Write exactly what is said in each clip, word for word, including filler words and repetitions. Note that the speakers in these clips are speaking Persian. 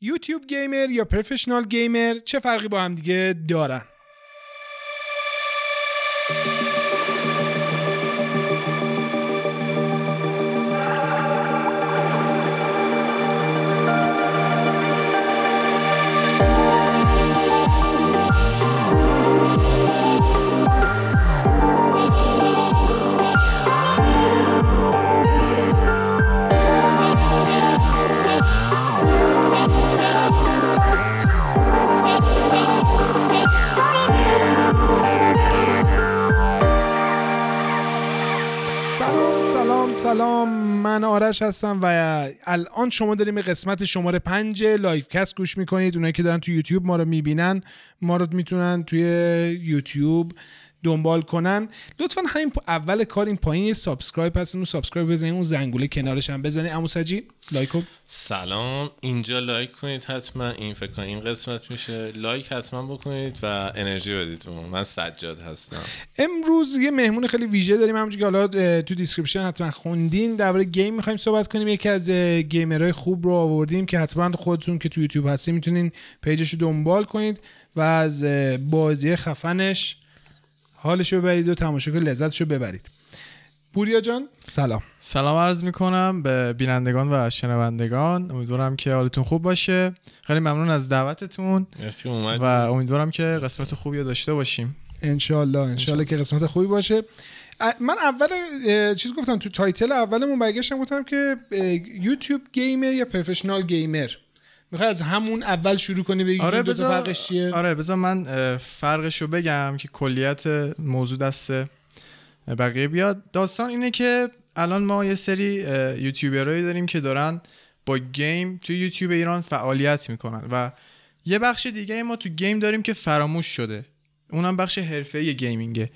یوتیوب گیمر یا پروفشنال گیمر چه فرقی با هم دیگه دارن؟ سلام، من آرش هستم و الان شما داریم به قسمت شماره پنج لایف کست گوش میکنید. اونایی که دارن تو یوتیوب ما رو میبینن، ما رو میتونن توی یوتیوب دنبال کنن. لطفا همین اول کار این پایین یه سابسکرایب هست، اون سابسکرایب بزنید، اون زنگوله کنارش هم بزنید. عمو سجی لایک کن. سلام، اینجا لایک کنید حتما. این فکر کنم این قسمت میشه لایک حتما بکنید و انرژی بدید. من سجاد هستم. امروز یه مهمون خیلی ویژه داریم، همونجوری که حالا تو دیسکریپشن حتما خوندین. درباره گیم می‌خوایم صحبت کنیم. یکی از گیمرهای خوب رو آوردیم که حتما خودتون که تو یوتیوب هستین میتونین پیجش رو دنبال کنید و از بازی خفنش حالشو ببرید و تماشا کردن لذتشو ببرید. بوریا جان سلام. سلام عرض میکنم به بینندگان و شنوندگان. امیدوارم که حالتون خوب باشه. خیلی ممنون از دعوتتون. مرسی اومدید. و امیدوارم که قسمت خوبی داشته باشیم. ان شاء الله ان شاء الله که قسمت خوبی باشه. من اول چیز گفتم تو تایتل اولمون، برگشتم گفتم که یوتیوب گیمر یا پروفشنال گیمر. میخوای از همون اول شروع کنی بگی آره بذار فرقش چیه؟ آره بذار من فرقشو بگم که کلیت موضوع دسته بقیه بیاد. داستان اینه که الان ما یه سری یوتیوبرایی داریم که دارن با گیم تو یوتیوب ایران فعالیت میکنن و یه بخش دیگه ما تو گیم داریم که فراموش شده، اونم بخش حرفه‌ای گیمینگه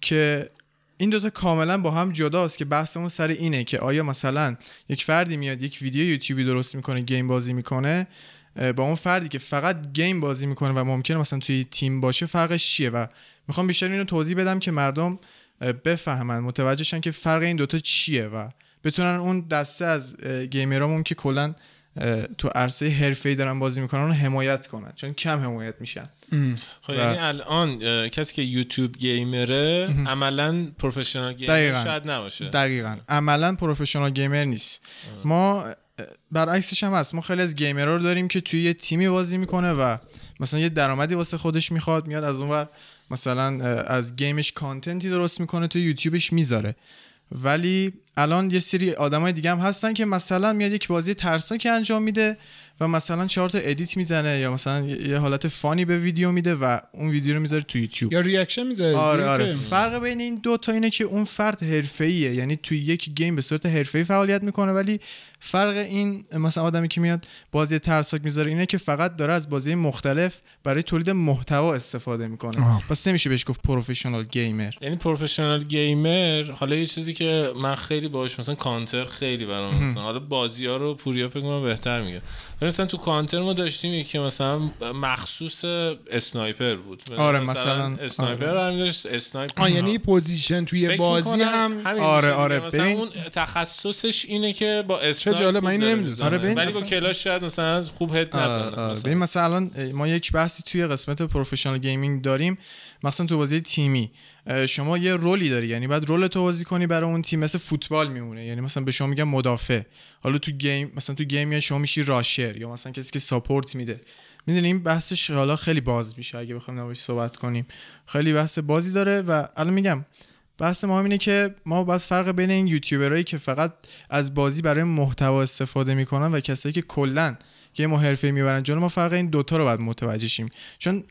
که این دوتا کاملا با هم جداست. که بحثمون سر اینه که آیا مثلا یک فردی میاد یک ویدیو یوتیوبی درست میکنه، گیم بازی میکنه، با اون فردی که فقط گیم بازی میکنه و ممکنه مثلا توی تیم باشه فرقش چیه. و میخوام بیشتر اینو توضیح بدم که مردم بفهمن، متوجه شن که فرق این دوتا چیه و بتونن اون دسته از گیمرامون که کلا تو عرصه حرفه‌ای دارن بازی میکنن اون حمایت کنن، چون کم حمایت میشن. خب یعنی الان کسی که یوتیوب گیمره عملاً پروفشنال گیمر شاید نباشه. دقیقاً عملاً پروفشنال گیمر نیست. اه. ما برعکسش هم هست، ما خیلی از گیمرها رو داریم که توی یه تیمی بازی میکنه و مثلا یه درآمدی واسه خودش میخواد، میاد از اونور مثلا از گیمش کانتنتی درست میکنه توی یوتیوبش میذاره. ولی الان یه سری آدمای دیگه هم هستن که مثلا میاد یک بازی ترسناک انجام میده و مثلا چهار تا ادیت میزنه یا مثلا یه حالت فانی به ویدیو میده و اون ویدیو رو میذاره تو یوتیوب یا ریاکشن میذاره. آره آره. فرق بین این دو تا اینه که اون فرد حرفه‌ایه، یعنی تو یک گیم به صورت حرفه‌ای فعالیت میکنه. ولی فرق این مثلا آدمی که میاد بازی ترسناک میذاره اینه که فقط داره از بازی مختلف برای تولید محتوا استفاده میکنه. پس نمیشه بهش گفت پروفشنال گیمر. یعنی پروفشنال گیمر حالا یه چیزی که من خیلی باهاش مثلا کانتر خیلی برام مثلا حالا بازی‌ها رو پوریا فکر کنم بهتر میگه. مثلا تو کانتر ما داشتیم یکی مثلا مخصوص اسنایپر بود. آره مثلا اسنایپر آره. هم داشت اسنایپر. آه یعنی پوزیشن توی بازی هم آره آره مثلا ببین. اون تخصصش اینه که با اسنایپر. چه جالب، من نمی‌دونستم. ولی با کلاش شاید مثلا خوب هد نزنه. آره ببین مثلا الان ما یک بحثی توی قسمت پروفشنال گیمینگ داریم، مثلا تو بازی تیمی شما یه رولی داری، یعنی بعد رول تو بازی کنی برای اون تیم. مثل فوتبال میمونه، یعنی مثلا به شما میگن مدافع، حالا تو گیم مثلا تو گیم یا شما میشی راشر یا مثلا کسی که ساپورت میده. میدونی این بحثش حالا خیلی باز میشه اگه بخوایم نباش صحبت کنیم، خیلی بحث بازی داره. و الان میگم بحث مهم اینه که ما باید فرق بین این یوتیوبرایی که فقط از بازی برای محتوا استفاده میکنن و کسایی که کلا گیم و حرفه میبرن جلو، ما فرق این دوتا رو باید متوجه شیم. چون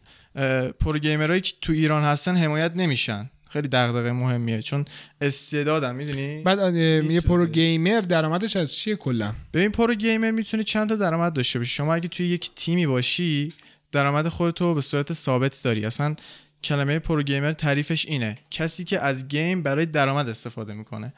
پروگیمرایی که تو ایران هستن حمایت نمیشن، خیلی دغدغه مهمیه، چون استعدادم میدونی. بعد یه پروگیمر درآمدش از چیه کلا؟ ببین پروگیمر میتونه چند تا درآمد داشته باشه. شما اگه توی یک تیمی باشی درآمد خودتو به صورت ثابت داری. اصلا کلمه پروگیمر تعریفش اینه، کسی که از گیم برای درآمد استفاده میکنه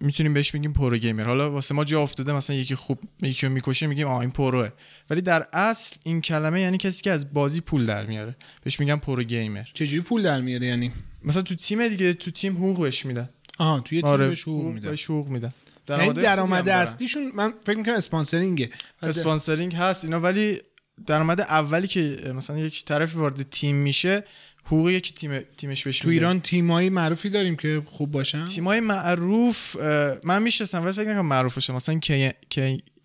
میتونیم بهش بگیم پرو گیمر. حالا واسه ما جا افتاده مثلا یکی خوب یکی رو میکشه میگیم آ این پروه، ولی در اصل این کلمه یعنی کسی که از بازی پول در میاره بهش میگم پرو گیمر. چجوری پول در میاره؟ یعنی مثلا تو تیم دیگه، تو تیم حقوق بهش میدن. آها توی تیم آره، بهش حقوق میدن. بهش حقوق میدن. درآمد اصلیشون من فکر میکنم اسپانسرینگه، اسپانسرینگ هست اینا، ولی درآمد اولی که مثلا یک طرفی وارد تیم میشه حقوق یک تیم تیمش بهش میده. تو ایران تیمای معروفی داریم که خوب باشن؟ تیمای معروف من میشناسم ولی فکر نکنم معروف باشه، مثلا کی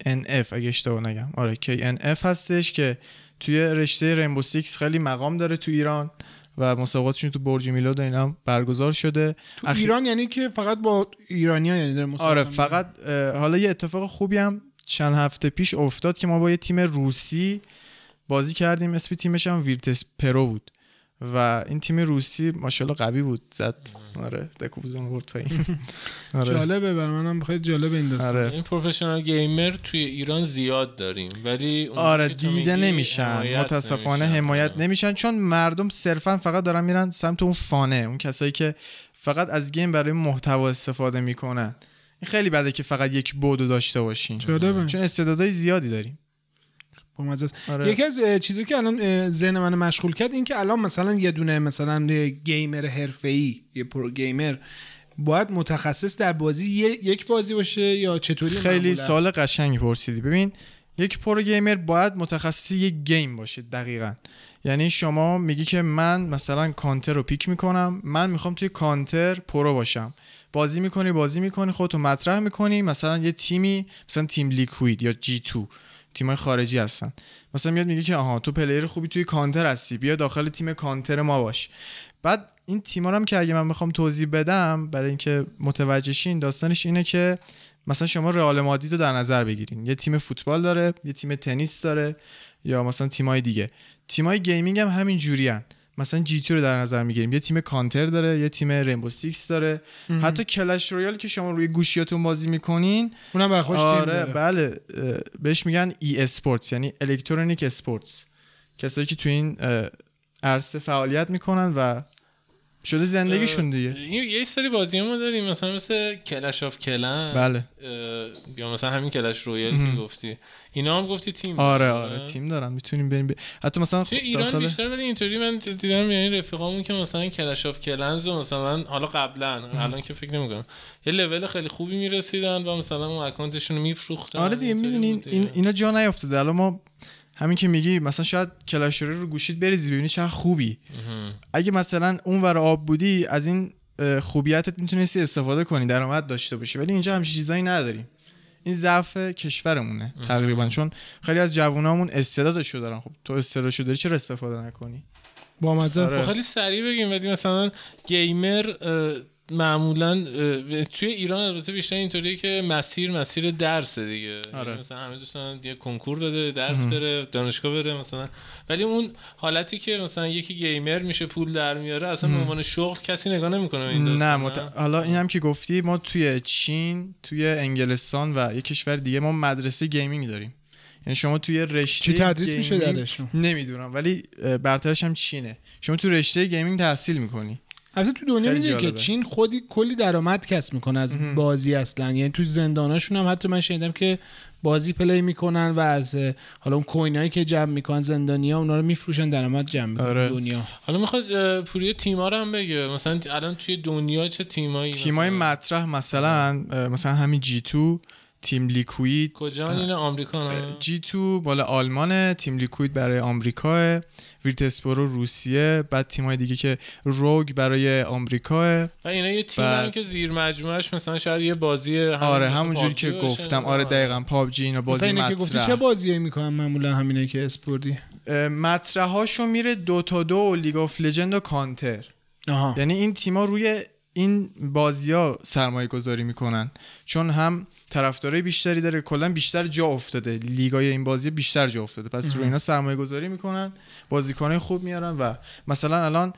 ان اف اگه اشتباه نگم، آره کی ان اف هستش که توی رشته رینبو سیکس خیلی مقام داره تو ایران و مسابقاتشون تو برج میلاد و اینا برگزار شده تو اخی... ایران، یعنی که فقط با ایرانی‌ها یعنی داره مسابقه. آره فقط حالا یه اتفاق خوبی هم چند هفته پیش افتاد که ما با یه تیم روسی بازی کردیم، اسم تیمش هم ویرتوس پرو بود و این تیم روسی ماشاءالله قوی بود، زد آره دکوبزون ورد پایین. آره جالبه، برای منم خیلی جالبه این داستان. آره. این پروفشنال گیمر توی ایران زیاد داریم ولی آره دیده نمیشن، متاسفانه نمیشن. حمایت آره. نمیشن چون مردم صرفا فقط دارن میرن سمت اون فانه، اون کسایی که فقط از گیم برای محتوا استفاده میکنن. این خیلی بده که فقط یک بودو داشته باشین، چون استعدادهای زیادی داریم. آره. یکی از چیزی که الان ذهن منو مشغول کرد این که الان مثلا یه دونه مثلا گیمر حرفه‌ای، یه پرو گیمر باید متخصص در بازی یک بازی باشه یا چطوری؟ خیلی سوال قشنگی پرسیدی. ببین یک پرو گیمر باید متخصص یک گیم باشه دقیقاً، یعنی شما میگی که من مثلا کانتر رو پیک میکنم، من میخوام توی کانتر پرو باشم، بازی میکنی بازی میکنی خودتو مطرح میکنی، مثلا یه تیمی مثلا تیم لیکوید یا جی تو تیمای خارجی هستن، مثلا میاد میگه که آها تو پلیر خوبی توی کانتر هستی، بیا داخل تیم کانتر ما باش. بعد این تیما هم که اگه من بخوام توضیح بدم برای اینکه متوجه شین، داستانش اینه که مثلا شما رئال مادرید رو در نظر بگیرین، یه تیم فوتبال داره، یه تیم تنیس داره، یا مثلا تیمای دیگه. تیمای گیمینگ هم همین جوریان، مثلا جی تو رو در نظر میگیریم، یه تیم کانتر داره، یه تیم رینبو سیکس داره، ام. حتی کلش رویال که شما روی گوشیاتون بازی میکنین اونم برای خوش آره تیم داره. بله بهش میگن ای اسپورتس، یعنی الکترونیک اسپورتس، کسایی که تو این عرصه فعالیت میکنن و شده زندگیشون دیگه. یه سری بازی ما داریم مثلا مثل کلش آف کلنس، بله، یا مثلا همین کلش رویال که گفتی، اینا هم گفتی تیم آره آره نه؟ تیم دارم میتونیم بریم ب... حتی مثلا خب ایران داخل... بیشتر ولی اینطوری من دیدم، یعنی رفقامون که مثلا کلش آف کلنز و مثلا حالا قبلا الان که فکر نمی‌کنم یه لول خیلی خوبی میرسیدن و مثلا اون اکانتشون رو میفروختن. آره دیگه میدونین این اینا جا نیافتاده. الان ما همین که میگی مثلا شاید کلش رو گوشید بریزی ببینی چقدر خوبی، اگه مثلا اونور آب بودی از این خوبیتت میتونستی استفاده کنی، درآمد داشته باشی، ولی اینجا همچین چیزایی نداریم. این ضعف کشورمونه تقریبا، چون خیلی از جوونامون استعدادشو دارن. خب تو استعدادشو داری چرا استفاده نکنی؟ با مزه. آره. خیلی سریع بگیم ولی مثلا گیمر معمولا توی ایران البته بیشتر اینطوریه که مسیر مسیر درسه دیگه. آره. مثلا همه دوستان یه کنکور بده، درس بره، دانشگاه بره مثلا، ولی اون حالتی که مثلا یکی گیمر میشه پول در میاره اصلا به عنوان شغل کسی نگاه نمیکنه این داستان. نه مت... حالا این هم که گفتی ما توی چین، توی انگلستان و یه کشور دیگه ما مدرسه گیمینگ داریم، یعنی شما توی رشته چی تدریس میشه درشون نمیدونم، ولی برترش هم چینه. شما تو رشته گیمینگ تحصیل میکنی. البته تو دنیا میدونی که چین خودی کلی درآمد کسب میکنه از امه. بازی اصلا، یعنی تو زنداناشون هم حتی من شنیدم که بازی پلی میکنن و از حالا اون کوینایی که جمع میکنن زندانیا اونا رو میفروشن درآمد جمع میکنن. آره. دنیا حالا میخواد پوریا تیم‌ها رو هم بگه، مثلا الان توی دنیا چه تیمایی تیمای مطرح، مثلا مثلا همین جی تو، تیم لیکوید کجا اینا آمریکا، جی تو بالا آلمانه، تیم لیکوید برای آمریکا، ویرتوس پرو روسیه، بعد تیمای دیگه که روگ برای آمریکا و اینا. یه تیمی و... که زیر مجموعهش مثلا شاید یه بازی هم آره همونجوری که گفتم. آره دقیقاً پابجی اینا بازی مثلا مطرح. گفتی چه بازیایی میکنن معمولا؟ همینایی که اسپوردی مطرحاشو میره دو تا دو و لیگ اف لجند و کانتر. آها. یعنی این تیما روی این بازی‌ها سرمایه گذاری میکنن چون هم طرفدارای بیشتری داره، کلا بیشتر جا افتاده، لیگای این بازی بیشتر جا افتاده، پس روی اینا سرمایه گذاری میکنن، بازیکنای خوب میارن. و مثلا الان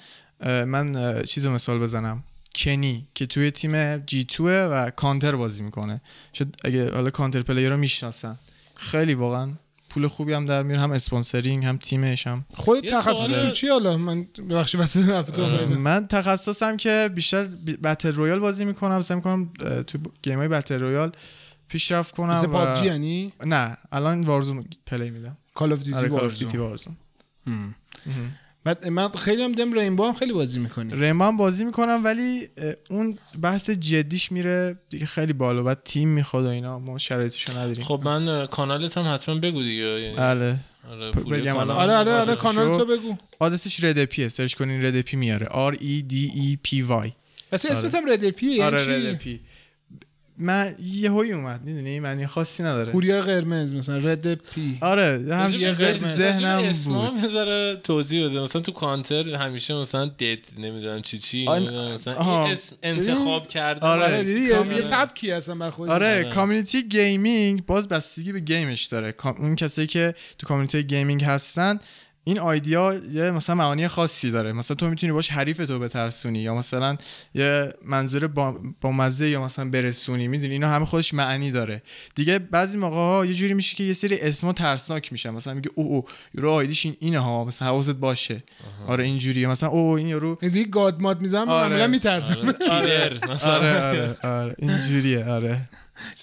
من چیزو مثال بزنم، کنی که توی تیم جی دو و کانتر بازی میکنه، شاید اگه حالا کانتر پلیرها میشناسن، خیلی واقعا پول خوبی هم در میاره، هم اسپانسرینگ هم تیمش هم. خودت تخصص چی؟ حالا من ببخشید واسه رفتم، من تخصصم که بیشتر بتل رویال بازی میکنم، سعی میکنم تو گیم‌های بتل رویال پیشرفت کنم. مثل پابجی یعنی؟ نه الان وارزون پلی میدم، کال اف دیوتی وارزون. من خیلی هم دم رینبو هم خیلی بازی میکنی. رینبو هم بازی میکنم ولی اون بحث جدیش میره دیگه خیلی بالا، بعد تیم میخواد اینا، ما شرایطشو نداریم. خب من کانالت هم حتما بگو دیگه. بله بگم الان. آره آره آره کانال تو بگو. آدرسش ردپی، سرچ کنین ردپی میاره. R E D E P Y. واسه اسمت هم ردپی. آره ردپی. من یه هایی اومد میدونی معنی خاصی نداره. پوریا قرمز مثلا ردپی. آره همین ذهنم بود. مثلا توضیح بده، مثلا تو کانتر همیشه مثلا دد نمیدونم چی چی مثلا اسم انتخاب کردن. آره یه سبکی اصلا بر خودش. آره کامیونیتی گیمینگ باز بستگی به گیمش داره. اون کسایی که تو کامیونیتی گیمینگ هستن این ایده یه مثلا معانی خاصی داره، مثلا تو میتونی باش حریف تو بترسونی یا مثلا یه منظور با, با مزه یا مثلا برسونی، میدونی اینا همه خودش معنی داره دیگه. بعضی موقع‌ها یه جوری میشه که یه سری اسما ترسناک میشن، مثلا میگه او او یارو ایدیش این اینه ها، مثلا حواست باشه. آره اینجوریه مثلا او این یارو دیگه گاد ماد میزنم معمولا میترسم. آره آره آره اینجوریه. آره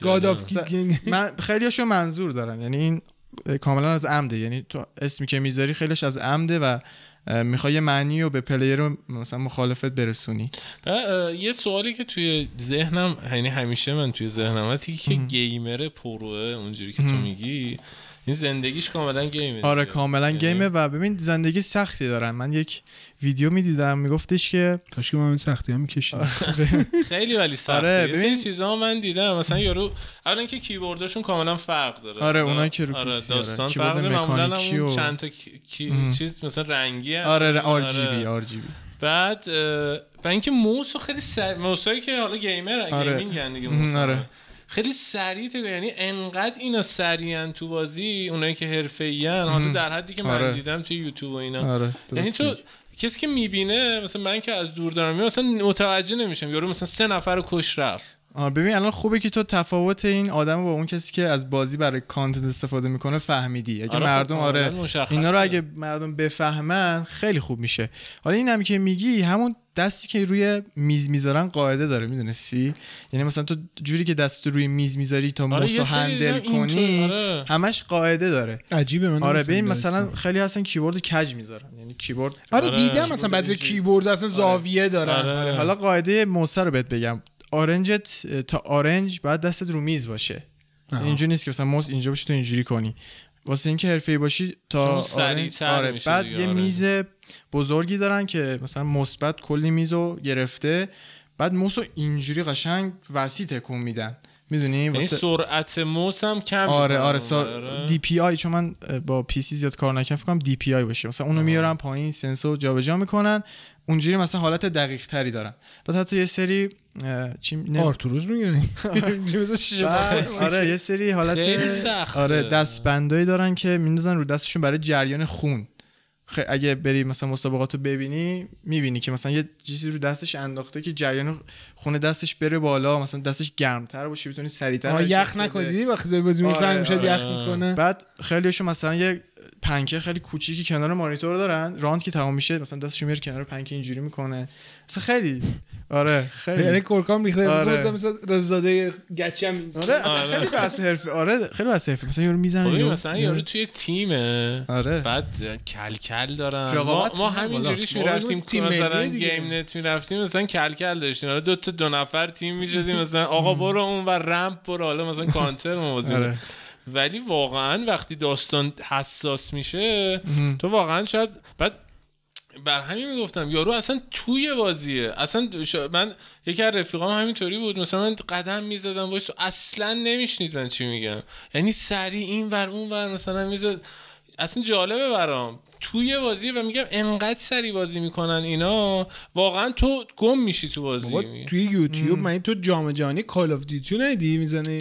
گاد اف کینگ. من خیلیاشو منظور دارن، یعنی این کاملا از عمده، یعنی تو اسمی که میذاری خیلیش از عمده و میخوای یه معنی رو به پلیر رو مثلا مخالفت برسونی. یه سوالی که توی ذهنم، یعنی همیشه من توی ذهنم هست که گیمر پروه اونجوری که تو میگی این زندگیش کاملا گیمه. آره کاملا گیمه و ببین زندگی سختی دارن. من یک ویدیو میدیدم میگفتش که کاش که من این سختی‌ها می‌کشیدم. خیلی ولی سخته. ببین چیزا من دیدم مثلا یارو اولا که کیبوردشون کاملا فرق داره. آره اونایی که رو پیسی آره داستان فرق داره، معمولا اون چند تا چیز مثلا رنگیه. آره آر جی بی آر جی بی. بعد با اینکه موس خیلی موسایی که حالا گیمر گیمینگ دیگه موس خیلی سریعه، یعنی انقدر اینا سریعن تو بازی اونایی که حرفه‌این، حالا در حدی که من آره. دیدم تو یوتیوب و اینا. آره یعنی تو کسی که میبینه مثلا من که از دور دارم مثلا متوجه نمیشم یارو مثلا سه نفر رو کش رفت. آره ببین الان خوبه که تو تفاوت این آدم با اون کسی که از بازی برای کانتنت استفاده میکنه فهمیدی. اگه آره مردم آره اینا رو اگه مردم بفهمن خیلی خوب میشه. حالا اینم که میگی همون دستی که روی میز میذارن قاعده داره میدونه سی، یعنی مثلا تو جوری که دست روی میز میذاری تا آره موسو هندل کنی آره. همش قاعده داره. عجیبه من آره ببین مثلا خیلی هستن کیبورد کج میذارن، یعنی کیبورد آره, آره دیدم آره. مثلا بعضی کیبورد اصلا زاویه دارن. آره. آره. آره. حالا قاعده موسو رو بهت بگم، اورنجت تا اورنج بعد دستت رو میز باشه، اینجوری نیست که مثلا موس اینجا باشه تو اینجوری کنی. واسه اینکه حرفه‌ای باشی تا سریع‌تر آره. میشه. بعد یه میز بزرگی دارن که مثلا مثبت کلی میزو گرفته، بعد موسو اینجوری قشنگ وسیع تکون میدن میدونی واسه سرعت موس هم کم. آره آره سر... دی پی آی چون من با پی سی زیاد کار نکردم فکر کنم دی پی آی باشه، مثلا اونو میارن پایین سنسور جابجا میکنن اونجوری مثلا حالت دقیق تری دارن. بعد حتی یه سری چی آرتوروز میگن آره یه سری حالت آره دستبندایی دارن که میندازن رو دستشون برای جریان خون. اگه بری مثلا مسابقاتو ببینی میبینی که مثلا یه چیزی رو دستش انداخته که جریان خون دستش بره بالا، مثلا دستش گرمتر باشه بتونی سریعتر آره یخ نکنی وقتی بازی می‌کنی میشه یخ میکنه. بعد خیلیشون مثلا یه پنکه خیلی کوچیکی کنار مانیتور دارن، راند که تمام میشه مثلا دستشو میاره کنار پنکه اینجوری میکنه. مثلا خیلی آره خیلی یعنی کورکام میخره آره. مثلا رزاده گچم آره اصلا آره. خیلی بس حرفه آره خیلی بس حرفه مثلا یارو میزنه خب مثلا یارو توی تیمه آره. بعد کل کل دارن ما, ما همینجوری شو رفتیم تیم مثلا گیم نت میرفتیم مثلا کل کل داشتیم آره دو تا دو نفر تیم میشدیم مثلا آقا برو اون و رمپ برو حالا مثلا کانتر موازی. ولی واقعا وقتی داستان حساس میشه تو واقعا شاید بعد بر همین میگفتم یارو اصلا توی بازیه اصلا شا... من یکی از رفیقام همینطوری بود مثلا من قدم میزدم وایس اصلا نمیشنید من چی میگم، یعنی سریع این ور اون ور مثلا میزد اصلا جالبه برام توی بازی و میگم انقدر سری بازی میکنن اینا واقعا تو گم میشی تو بازی. بابا توی یوتیوب من تو جام جهانی کال اف دیوتی ندی میزنی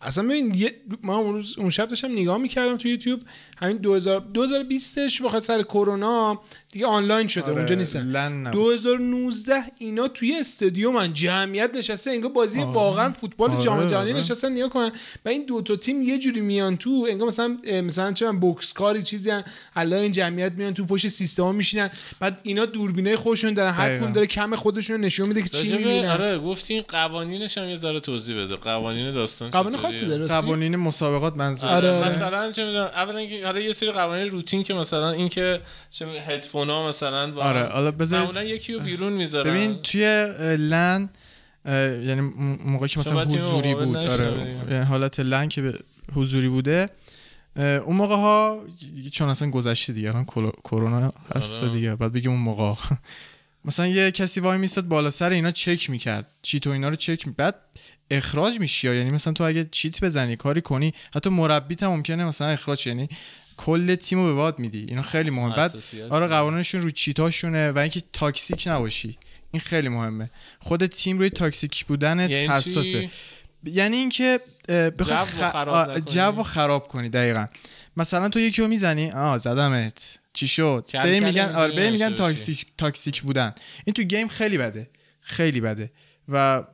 اصلا. ببین من اون اون شب داشتم نگاه میکردم تو یوتیوب همین دو هزار و بیستش بخاطر سر کرونا دیگه آنلاین شده آره اونجا نیستن. دو هزار و نوزده اینا توی استادیوم ان جمعیت نشسته انگار بازی آه. واقعا فوتبال آره جام جهانی آره. نشستن نگاه کنن و این دو تا تیم یه جوری میان تو انگار مثلا مثلا چه من بوکس کاری چیزی ان الا این جمعیت میان تو پشت سیستما میشینن، بعد اینا دوربینای خودشون دارن، هر کدوم داره کم خودشون نشون میده که چی میبینن. آره گفتین قوانینش هم یه ذره توضیح بده، قوانین داستان قوانین خاصی داره، قوانین مسابقات منظور. آره مثلا چه میدونم، اولا اینکه آره یه سری قوانین روتین که مثلا اینکه چه هدفونا مثلا با آره حالا بزن یکی رو بیرون میذارن. ببین توی لند یعنی موقعی که مثلا حضوری بود، آره یعنی حالت لند که حضوری بوده اون موقع ها، چون اصلا گذشته دیگه الان کرونا هست دیگه، بعد بگیم اون موقع مثلا یه کسی وای میستاد بالا سر اینا چک میکرد چی تو اینا رو چک می... بعد اخراج میشی، یعنی مثلا تو اگه چیت بزنی کاری کنی حتی مربیت هم ممکنه مثلا اخراج، یعنی کل تیمو به باد میدی. اینا خیلی مهمه. بعد آره قوانینشون رو چیتاشونه و اینکه تاکسیک نباشی، این خیلی مهمه. خود تیم روی تاکسیک بودنت یعنی حساسه چی؟ یعنی اینکه بخوای جو رو خراب کنی. دقیقاً مثلا تو یکی رو میزنی، آ زدمت چی شد، به میگن آره به میگن تاکسیک تاکسیک بودن. این تو گیم خیلی بده، خیلی بده و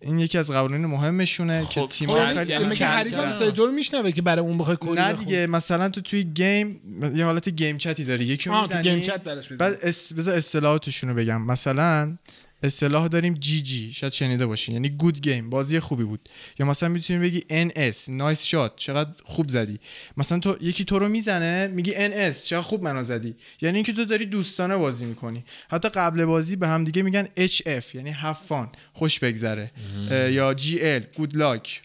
این یکی از قوانین مهمشونه که تیم‌ها خیلی که حریفم سایدور میشنوه که برای اون بخوای کلی نه دیگه. مثلا تو توی گیم یه حالت گیم چتی داری، یکی رو میزنی گیم چت براش میزنی. بعد بذار اصطلاحاتشون رو بگم. مثلا اصطلاح داریم جی جی، شاید شنیده باشین، یعنی گود گیم، بازی خوبی بود. یا مثلا میتونیم بگی ان اس، نایس شات، چقدر خوب زدی. مثلا تو یکی تو رو میزنه میگی ان اس چقدر خوب منو زدی، یعنی اینکه تو داری دوستانه بازی میکنی. حتی قبل بازی به هم دیگه میگن اچ اف، یعنی هاف فان، خوش بگذره، یا جی ال، گود لاک،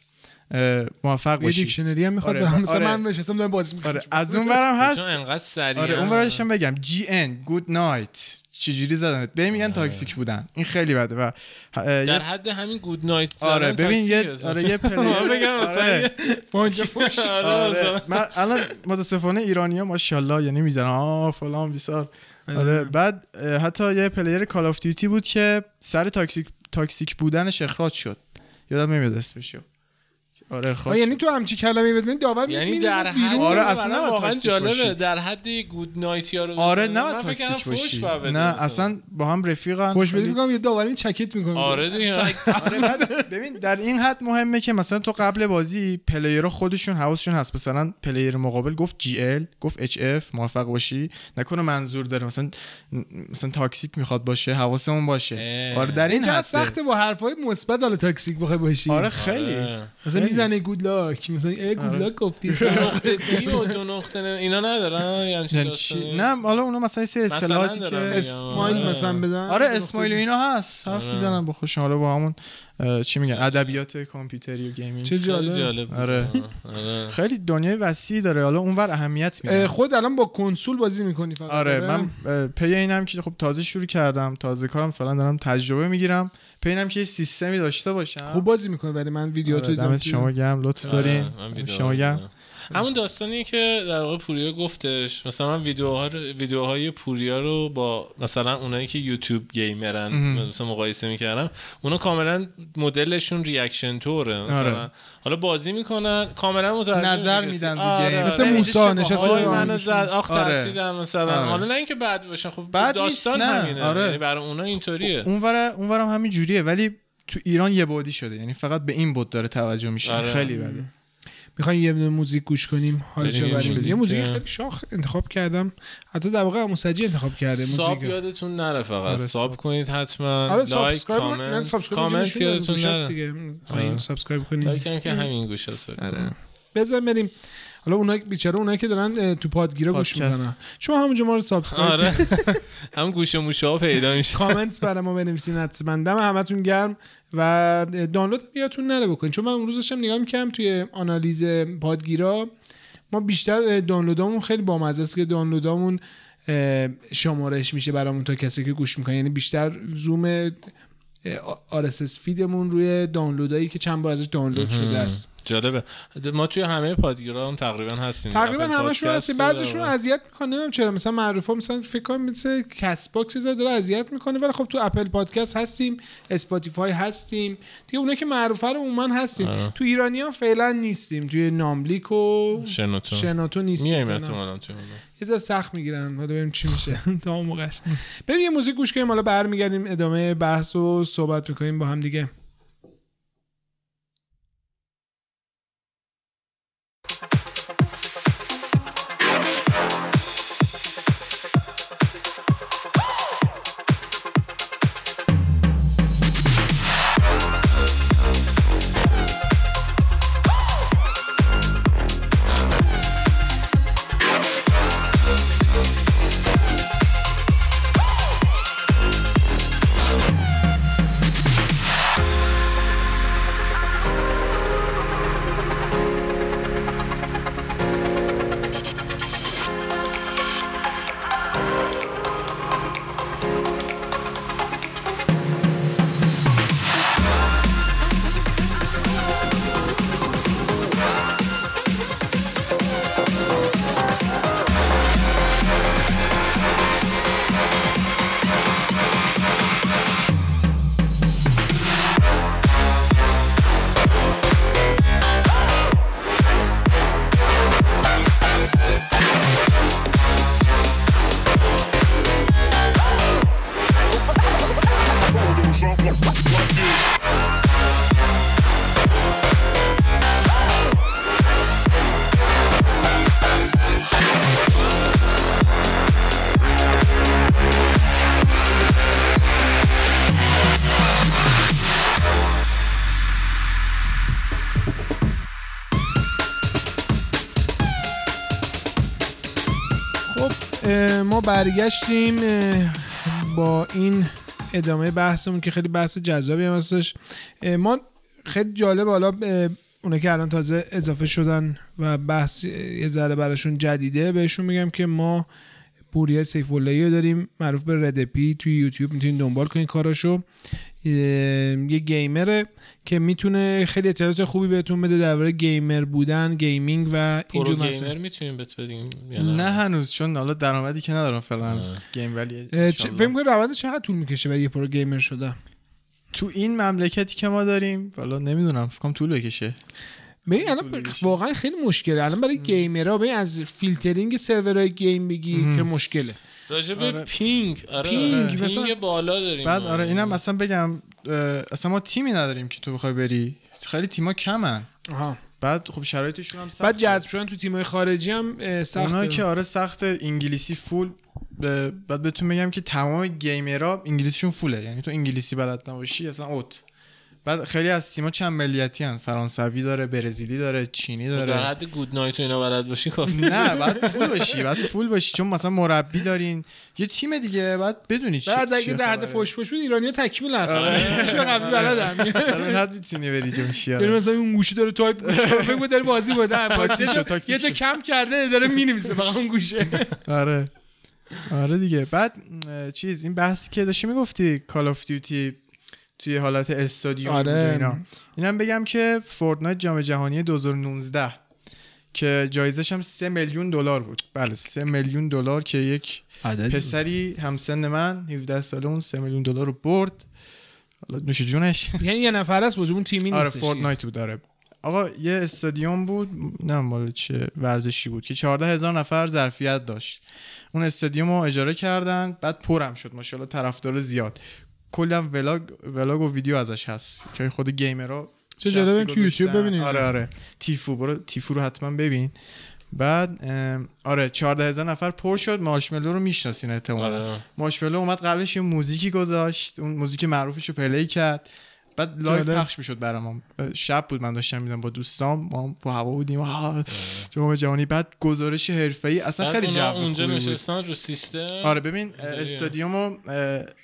موفق باشی. دیکشنری هم میخواد. آره مثلا آره من نشستم دارم بازی میکنم. آره از اونورم هست چون انقدر سریع. آره اونورش هم بگم جی ان، گود نایت، چجوری زدنت، به میگن تاکسیک بودن. این خیلی بده و در حد همین گود نایت. آره ببین یه آره یه پلیر بگم مثلا پنج پوش. آره من الان متاسفانه ایرانی‌ها ماشاءالله یعنی میزنن آ فلان بیسار. آره بعد حتی یه پلیر کال اف دیوتی بود که سر تاکسیک تاکسیک بودنش اخراج شد، یادم نمیاد اسمش. آره خب یعنی تو همچی کلمه‌ای بزنی داور می‌بینی، یعنی در حد آره اصلا واقعا جالبه در حد گود نایت یا رو آره نه تاکسیک باشی، نه اصلا با هم رفیقن، خوش بدی میگم یه داوری چکت می‌کنه. آره دیگه آره ببین در این حد مهمه که مثلا تو قبل بازی پلیرها خودشون حواسشون هست، مثلا پلیر مقابل گفت جی ال، گفت اچ اف، موفق باشی، نکنه منظور داره مثلا مثلا تاکسیک می‌خواد باشه، حواسمون باشه. آره در این حد سخته با حرفای مثبت حالا تاکسیک بخوای باشی. آره خیلی زنه گود لاک مثلا ای گود لاک گفتی نقطه دی و دو نقطه اینا ندارن، یعنی چی؟ نه حالا اونا مثلا سری اصطلاحاتی که اسمایل مثلا بدن. آره اسمایل اینا هست حرف میزنن با خوش. حالا با همون چی میگن ادبیات کامپیوتری و گیمینگ. چه جالب. آره خیلی دنیای وسیعی داره، حالا اونور اهمیت میده. خود الان با کنسول بازی میکنی فقط؟ آره من پی اینم که خب تازه شروع کردم، تازه کارم، فعلا دارم تجربه میگیرم. پینم که یه سیستمی داشته باشم خوب بازی میکنه. ولی من ویدیو تو دیدم. شما گم لطف دارین. شما گم همون داستانی که در واقع پوریا گفتش، مثلا من ویدیوها رو ویدیوهای پوریا رو با مثلا اونایی که یوتیوب گیمرن مثلا مقایسه میکردم. اونا کاملا مدلشون ریاکشن توره، مثلا آره. حالا بازی میکنن کاملا متوجه نظر میدن تو آره. گیم مثلا موسی نشسته منو زد آخ آره. ترسیدم مثلا آره. حالا نه اینکه بد باشه، خب داستان همینه آره. برای اونا اینطوریه، اونورا اونورا هم همین جوریه، ولی تو ایران یه بعدی شده، یعنی فقط به این بود داره توجه میشه آره. خیلی بده. میخوایم یه موزیک گوش کنیم حالا چه بریم؟ یه موزیک خیلی شاخ انتخاب کردم، حتی در واقع سجی انتخاب کرده موزیک. ساب یادتون نره فقط ساب کنید حتما، لایک کامنت کامنت یادتون نره، سابسکرایب کنید، لایک هم که همین گوشه سر بزن بریم. حالا اونا بیچاره اونایی که دارن تو پادگیرا گوش میکنن، شما همونجا ما رو سابسکرایب آره هم گوشه موشا پیدا میشه. کامنت برای ما بنویسین حتما. دم همتون گرم و دانلود یادتون نره بکنید، چون من اون روزش هم نگاه میکردم توی آنالیز پادگیرا ما بیشتر دانلودامون خیلی بامزه است که دانلودامون شمارش میشه برامون تا کسی که گوش میکنه، یعنی بیشتر زوم آر اس اس فیدمون روی دانلودایی که چند بار ازش دانلود شده است. جالبه ما توی همه پادگیرام تقریبا هستیم، تقریبا همشون هستیم. بعضیشون اذیت میکنه نمیدونم چرا، مثلا معروفا مثلا فکر کنم مثل کس باکس زاد داره اذیت میکنه، ولی خب تو اپل پادکست هستیم، اسپاتیفای هستیم دیگه، اونایی که معروفه رو عموما هستیم آه. تو ایرانی‌ها فعلا نیستیم، توی ناملیک و شنوتو شنوتو نیستیم، میایم احتمالاً چون یه ذره سخت میگیرن. حالا ببینیم چی میشه تا اون موقعش. بریم یه موزیک گوش کنیم، حالا برمیگردیم ادامه بحث و صحبت میکنیم با هم دیگه. خب ما برگشتیم با این ادامه بحثمون که خیلی بحث جذابی هم هستش. ما خیلی جالب، حالا اونه که الان تازه اضافه شدن و بحث یه ذره براشون جدیده، بهشون میگم که ما پوریا سیف اللهی داریم معروف به ردپی، توی یوتیوب میتونین دنبال کنین کاراشو. یه گیمره که میتونه خیلی اطلاعات خوبی بهتون بده درباره گیمر بودن، گیمینگ و اینجور مسائل. پرو گیمر میتونیم بهت بدیم؟ نه هنوز، چون حالا درآمدی که ندارم فعلا از گیم، ولی ان شاءالله فکر می‌کنم روند چقدر طول می‌کشه برای یه پرو گیمر شدن تو این مملکتی که ما داریم. والا نمیدونم، فکر کنم طول بکشه. ببین الان واقعا خیلی مشکله الان برای گیمرها. ببین از فیلترینگ سرورهای گیم بگی ام. که مشکله راجب آره. پینگ آره پینگ, پینگ مثلا بالا داریم بعد آره اینم اصلا بگم اصلا ما تیمی نداریم که تو بخوای بری، خیلی تیما کمن. آها. بعد خب شرایطشون هم سخته، بعد جذب شدن تو تیمای خارجی هم سخته، اونا که آره سخته. انگلیسی فول ب... بعد بهتون میگم که تمام گیمرها انگلیسیشون فوله، یعنی تو انگلیسی بلد نباشی اصلا اوت. بعد خیلی از تیم‌ها چند ملیتی هستن، فرانسوی داره، برزیلی داره، چینی داره. در حد گود نایت اینا بلد باشی کافی. نه بعد فول باشی، بعد فول باشی، چون مثلا مربی دارین یه تیم دیگه، بعد بدونی چی. بعد اگه در حد فوش فوش بود ایرانی‌ها تکمیل آخر چیزو قبلی بلدن. در حد میتونی بری جون شیا. یعنی مثلا اون گوشی داره تایپ می‌کنه، فکر می‌کنه داره بازی بوده، تاکسی شو تاکسی. یه تا کم کرده داره می‌نویسه فقط اون گوشه. آره. آره دیگه. بعد چیز این بحثی که داشتی میگفتی کال آف دیوتی توی حالت استادیوم آره. بود اینا. اینم بگم که فورتنایت جام جهانی دو هزار و نوزده که جایزش هم سه میلیون دلار بود. بله سه میلیون دلار که یک پسری همسن من هفده ساله اون سه میلیون دلار رو برد. حالا نوش جونش. یعنی یه نفر است وجود اون تیمی نیستش. آره فورتنایت بود داره. آقا یه استادیوم بود، نه مال چه ورزشی بود که چهارده هزار نفر ظرفیت داشت. اون استادیوم رو اجاره کردن، بعد پرم شد ماشاءالله، طرفدار زیاد. کلا ولاگ ولاگ و ویدیو ازش هست که خود گیمرها چه جالبه تو یوتیوب ببینید. آره آره تیفو، برو تیفو رو حتما ببین. بعد آره چهارده هزار نفر پر شد. ماشمولو رو میشناسین احتمالاً. آره. ماشمولو اومد قبلش یه موزیکی گذاشت، اون موزیک معروفش رو پلی کرد، بعد لایو پخش میشد برام. شب بود من داشتم میدم با دوستام، ما با هوا بودیم جام جهانی. بعد گزارش حرفه‌ای اصلا خیلی جذاب بود اونجا نشستن رو سیستم. آره ببین استادیومو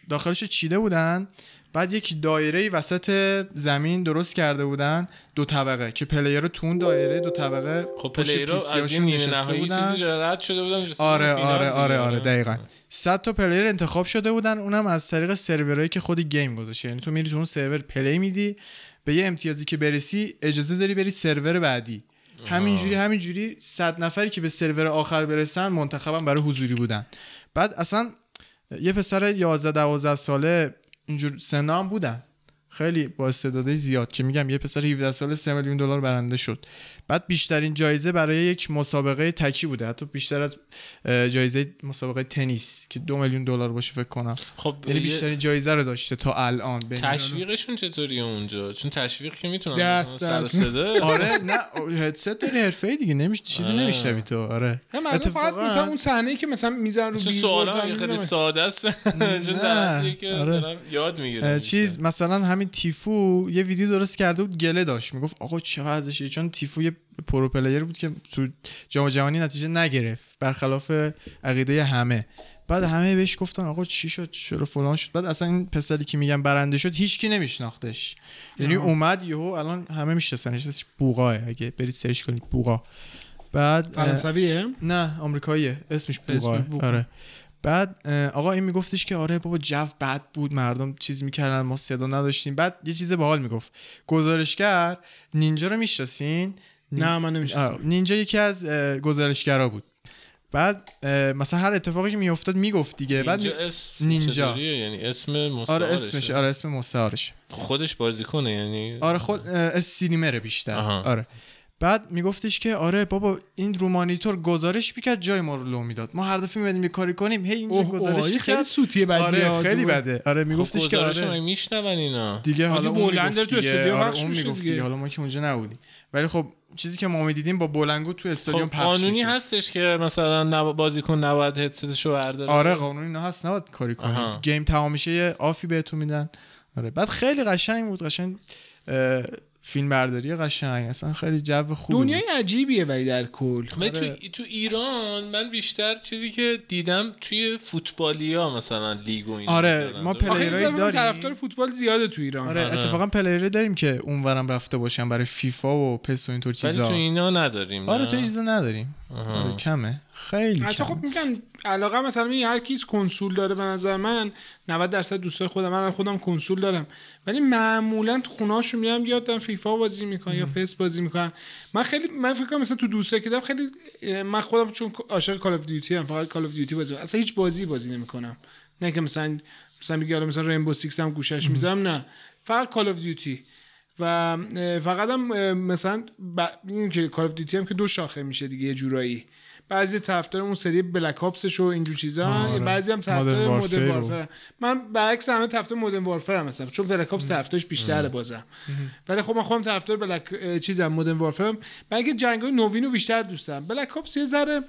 داخلش چیده بودن، بعد یک دایره وسط زمین درست کرده بودن دو طبقه که پلیرها تو اون دایره دو طبقه خب پلیرها از این نهایی چیزی رد شده بودن. آره آره آره آره دقیقاً صد تا پلیر انتخاب شده بودن، اونم از طریق سرورایی که خود گیم گذاشته. یعنی تو میری تو اون سرور پلی میدی، به یه امتیازی که برسی اجازه داری بری سرور بعدی. همینجوری همینجوری صد نفری که به سرور آخر برسن منتخبن برای حضوری بودن. بعد اصلا یه پسر یازده دوازده ساله اینجور سنام بودن، خیلی با استعدادی زیاد که میگم یه پسر هفده ساله سه میلیون دلار برنده شد. بعد بیشترین جایزه برای یک مسابقه تکی بوده، حتی بیشتر از جایزه مسابقه تنیس که دو میلیون دلار باشه فکر کنم. خب یعنی بیشترین جایزه رو داشته تا الان. تشویقشون چطوریه اونجا؟ چون تشویق که میتونن دست دست آره نه هدست داری حرفه‌ای دیگه نمیشه چیزی آره. نمیشوی تو آره اتفاقا فقط مثلا اون صحنه‌ای که مثلا میذارن رو بیرون سوالا خیلی ساده است چون دردی که دارم یاد میگیرم. چیز مثلا همین تیفو یه ویدیو درست کرده بود، گله داشت میگفت آقا چه وضعشه، چون تیفو پرو پلیر بود که تو جام جهانی نتیجه نگرفت برخلاف عقیده همه. بعد همه بهش گفتن آقا چی شد چرا فلان شد. بعد اصلا این پسری که میگن برنده شد هیچکی نمیشناختش، یعنی اومد یهو الان همه میشناسنش. اسمش بوقا، اگه برید سرچ کنید بوقا. بعد فرانسویه؟ نه آمریکاییه، اسمش بوقا آره. بعد آقا این میگفتش که آره بابا جو بد بود، مردم چیز میکردن، ما صدا نداشتیم. بعد یه چیز باحال میگفت گزارشگر نینجا رو میشناسین؟ نه من نمی‌شناسم. نینجا یکی از گزارشگرا بود. بعد مثلا هر اتفاقی که میافتاد میگفت دیگه. بعد نینجا یعنی اسم مستعارشه. آره اسمش آره اسم مستعارشه. خودش بازیکنه یعنی آره خود استریمره بیشتر. آها. آره بعد میگفتش که آره بابا این رو مانیتور گزارش میکرد جای ما رو لو میداد، ما هر دفعه میمدیم یه کاری کنیم هی اینجوری گزارش میکرد. خیلی سوتی بدی آره خیلی بده آره. میگفتش که آره میشنون اینا دیگه. حالا بلند تو استودیو بخش میگفت، حالا ما که اونجا نبودیم، ولی خب چیزی که ما می‌دیدیم با بلنگو تو استادیوم پخش می‌شد. قانونی هستش که مثلا بازیکن نباید هدستشو برداره؟ آره قانونی نه هست، نباید کاری کنید. گیم تمام میشه آفی بهتون میدن. آره بعد خیلی قشنگ بود، قشنگ فیلم برداری قشنگ، اصلا خیلی جو خوبه. دنیای عجیبیه ولی در کل من آره. تو... تو ایران من بیشتر چیزی که دیدم توی فوتبالیا مثلا لیگ و اینا آره ما پلیرای داریم، طرفدار فوتبال زیاده تو ایران آره, آره. اتفاقا پلیرای داریم که اونورم رفته باشن برای فیفا و پس و اینطور چیزا، ولی تو اینا نداریم. آره تو چیزا نداریم آره کمه، خیلی کمه. خب میگم علاقه مثلا هر کیس کنسول داره، به نظر من نود درصد دوستای خودم، من خودم کنسول دارم ولی معمولا تو خونه‌هاشون میام یا دارن فیفا بازی میکنن یا پس بازی میکنن. من خیلی من فکر کنم مثلا تو دوستایی که دارم خیلی، من خودم چون عاشق کال اف دیوتی ام فقط کال اف دیوتی بازی میکنم، اصلا هیچ بازی بازی نمیکنم، نه که مثلا مثلا میگم مثلا رینبو سیکس هم گوشش میذارم، نه فقط کال اف دیوتی و فقط هم مثلا میگم که کال اف دیوتی هم که دو شاخه میشه دیگه، یه جورایی بعضی طرفدار اون سری بلک آپسش و اینجور چیزا آره. بعضی هم طرفدار مودرن وارفر، من برعکس همه طرفدار مودرن وارفر هم هستم چون بلک آپس طرفدارش بیشتره بازم مم. ولی خب من خودم طرفدار بلک چیزم مودرن وارفرم، بلکه جنگای نوینو بیشتر دوست دارم. بلک آپس یه ذره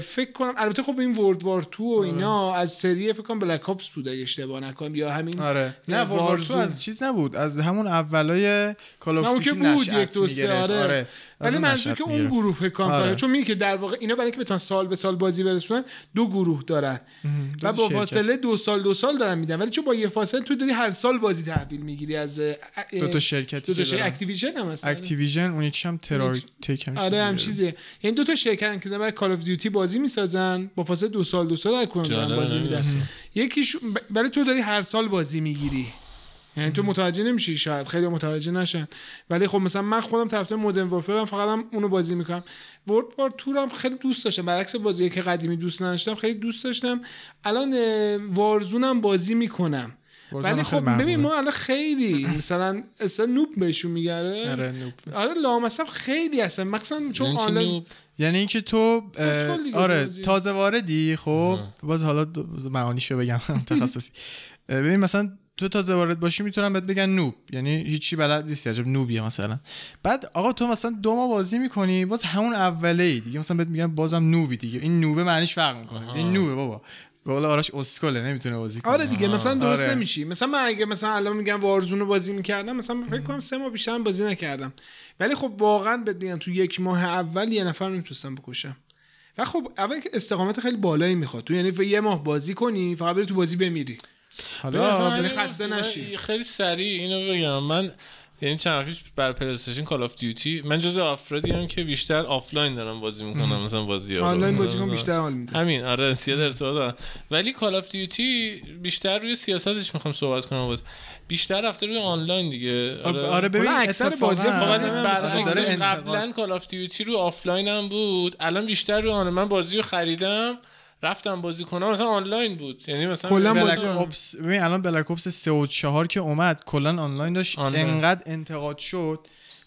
فکر کنم، البته خب این ورلد وار دو و اینا از سری فکر کنم بلک آپس بود اگه اشتباه نکنم، یا همین آره. نه وارز از چیز نبود، از همون اولای کال اف دیوتی نشأت می‌گرفت آره، ولی منظور که اون گروه فکر کنم آره. چون میگه که در واقع اینا برای اینکه بتونن سال به سال بازی برسونن دو گروه دارن و با فاصله دو سال دو سال دارن میدن، ولی چون با یه فاصله تو داری هر سال بازی تحویل میگیری از دو تا شرکتی، دو تا شرکت اکتیویژن هم هست، اکتیویژن اون یکیشم ترار تک هم آره هم چیزیه، یعنی دو تا شرکتن که برای کال اف دیوتی بازی میسازن با فاصله دو سال دو سال دارن بازی میدن، یکیش ولی تو داری هر سال بازی میگیری، یعنی تو متوجه نمیشی، شاید خیلی متوجه نشن، ولی خب مثلا من خودم طرفدار مودرن وارفرم فقط هم اونو بازی میکنم. ورلد وار تور هم خیلی دوست داشتم، برعکس بازی که قدیمی دوست نداشتم خیلی دوست داشتم. الان وارزونم بازی میکنم ولی خب ببین ما الان خیلی مثلا اصلا نوب بهشون میگره آره نوب آره لامصب خیلی اصلا مخصوصا چون آنلاین، یعنی اینکه تو آره تازه واردی خب باز حالا معانیشو بگم تخصصی ببین مثلا تو تازه وارد باشی میتونن بهت بگن نوب، یعنی هیچی بلد نیستی عجب نوبیه مثلا، بعد آقا تو مثلا دو ماه بازی میکنی باز همون اولی دیگه مثلا بهت میگن بازم نوبی دیگه، این نوبه معنیش فرق میکنه، این نوبه بابا والا آرش اسکله نمیتونه بازی کنه آره دیگه مثلا درست آره. نمیشی. مثلا من اگه مثلا الان میگم وارزون رو بازی میکردم مثلا فکر کنم سه ماه بیشتر بازی نکردم، ولی خب واقعا بهت میگم تو یک ماه اول یه نفر نمیتونستم بکشم و خب اول که استقامت خیلی بالایی میخواد، تو یعنی یه ماه بازی کنی فقط بری تو بازی بمیری، حالا بری خسته نشی. خیلی سریع اینو بگم، من یعنی چند وقتیش بر پلی استیشن کال اف دیوتی من جزو افرادیم که بیشتر آفلاین دارم بازی میکنم، مثلا بازی آنلاین بازی کنم بیشتر حال میده همین آره سیاست ارتباط دارم، ولی کال اف دیوتی بیشتر روی سیاستش میخوام صحبت کنم بود. بیشتر رفته روی آنلاین دیگه آره, آره ببین اکثر بازی فقط برعکسش قبلا کال اف دیوتی رو آفلاین هم بود، الان بیشتر رو آنلاین. من بازی رو خریدم رفتم بازی کنم مثلا آنلاین بود، یعنی مثلا کلا بلک اپس ببین الان بلک اپس سه و چهار که اومد کلا آنلاین داشت آنلاین. انقدر انتقاد شد،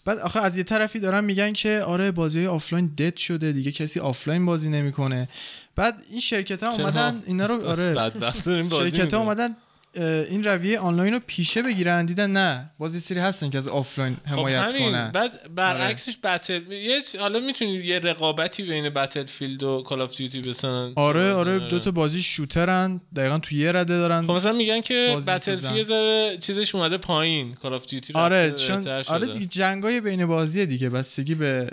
بعد آخه از یه طرفی دارن میگن که آره بازی آفلاین دد شده دیگه کسی آفلاین بازی نمیکنه، بعد این شرکت ها اومدن اینا رو آره شرکت ها اومدن این رویه آنلاین رو پیشه بگیرن، دیدن نه بازی سری هستن که از آفلاین حمایت خب کنن. بعد برعکسش بتل یه حالا میتونید یه رقابتی بین بتلفیلد و کال اف دیوتی بسنن آره آره دو تا بازی شوترن دقیقاً تو یه رده دارن. خب مثلا میگن که بتلفیلد ذره چیزش اومده پایین کال اف دیوتی آره چون آره دیگه جنگای بین بازیه دیگه، بستگی به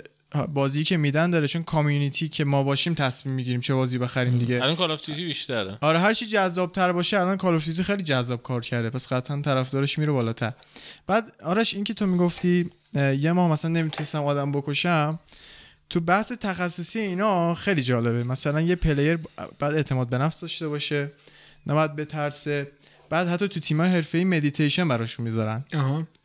بازی که میدن داره، چون کامیونیتی که ما باشیم تصمیم میگیریم چه بازی بخریم دیگه. الان کال اف دیوتی بیشتره آره هر چی جذاب‌تر باشه، الان کال اف دیوتی خیلی جذاب کار کرده پس قطعاً طرفدارش میره بالاتر. بعد آرش این که تو میگفتی یه ماه مثلا نمیتونستم آدم بکشم، تو بحث تخصصی اینا خیلی جالبه، مثلا یه پلیر بعد اعتماد به نفس داشته باشه، نباید بترسه، بعد حتی تو تیم‌های حرفه‌ای مدیتیشن براشون میذارن.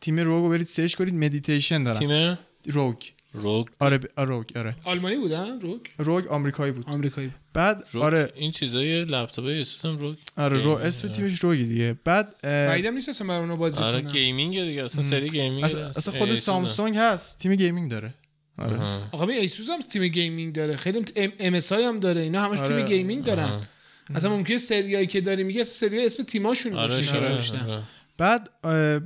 تیم روگ رو برید سرچ کنید مدیتیشن دارن. تیم روگ روگ آره ب... روگ آره آلمانی بودن روگ روگ آمریکایی بود آمریکایی بود. بعد روگ. آره این چیزای لپتاپ اسم روگ آره رو اسم تیمش روگی دیگه. بعد بعیدم نیست اصلا برام بازی آره کنم. گیمینگ دیگه اصلا سری گیمینگ اصلا, اصلا خود سامسونگ هست تیم گیمینگ داره آره آقا می ایسوس هم تیم گیمینگ داره، خیلی ام اس آی هم داره، اینا همش آره. تیم گیمینگ دارن آه. اصلا ممکنه سریایی که داری میگه سری اسم تیماشون باشه آره. بعد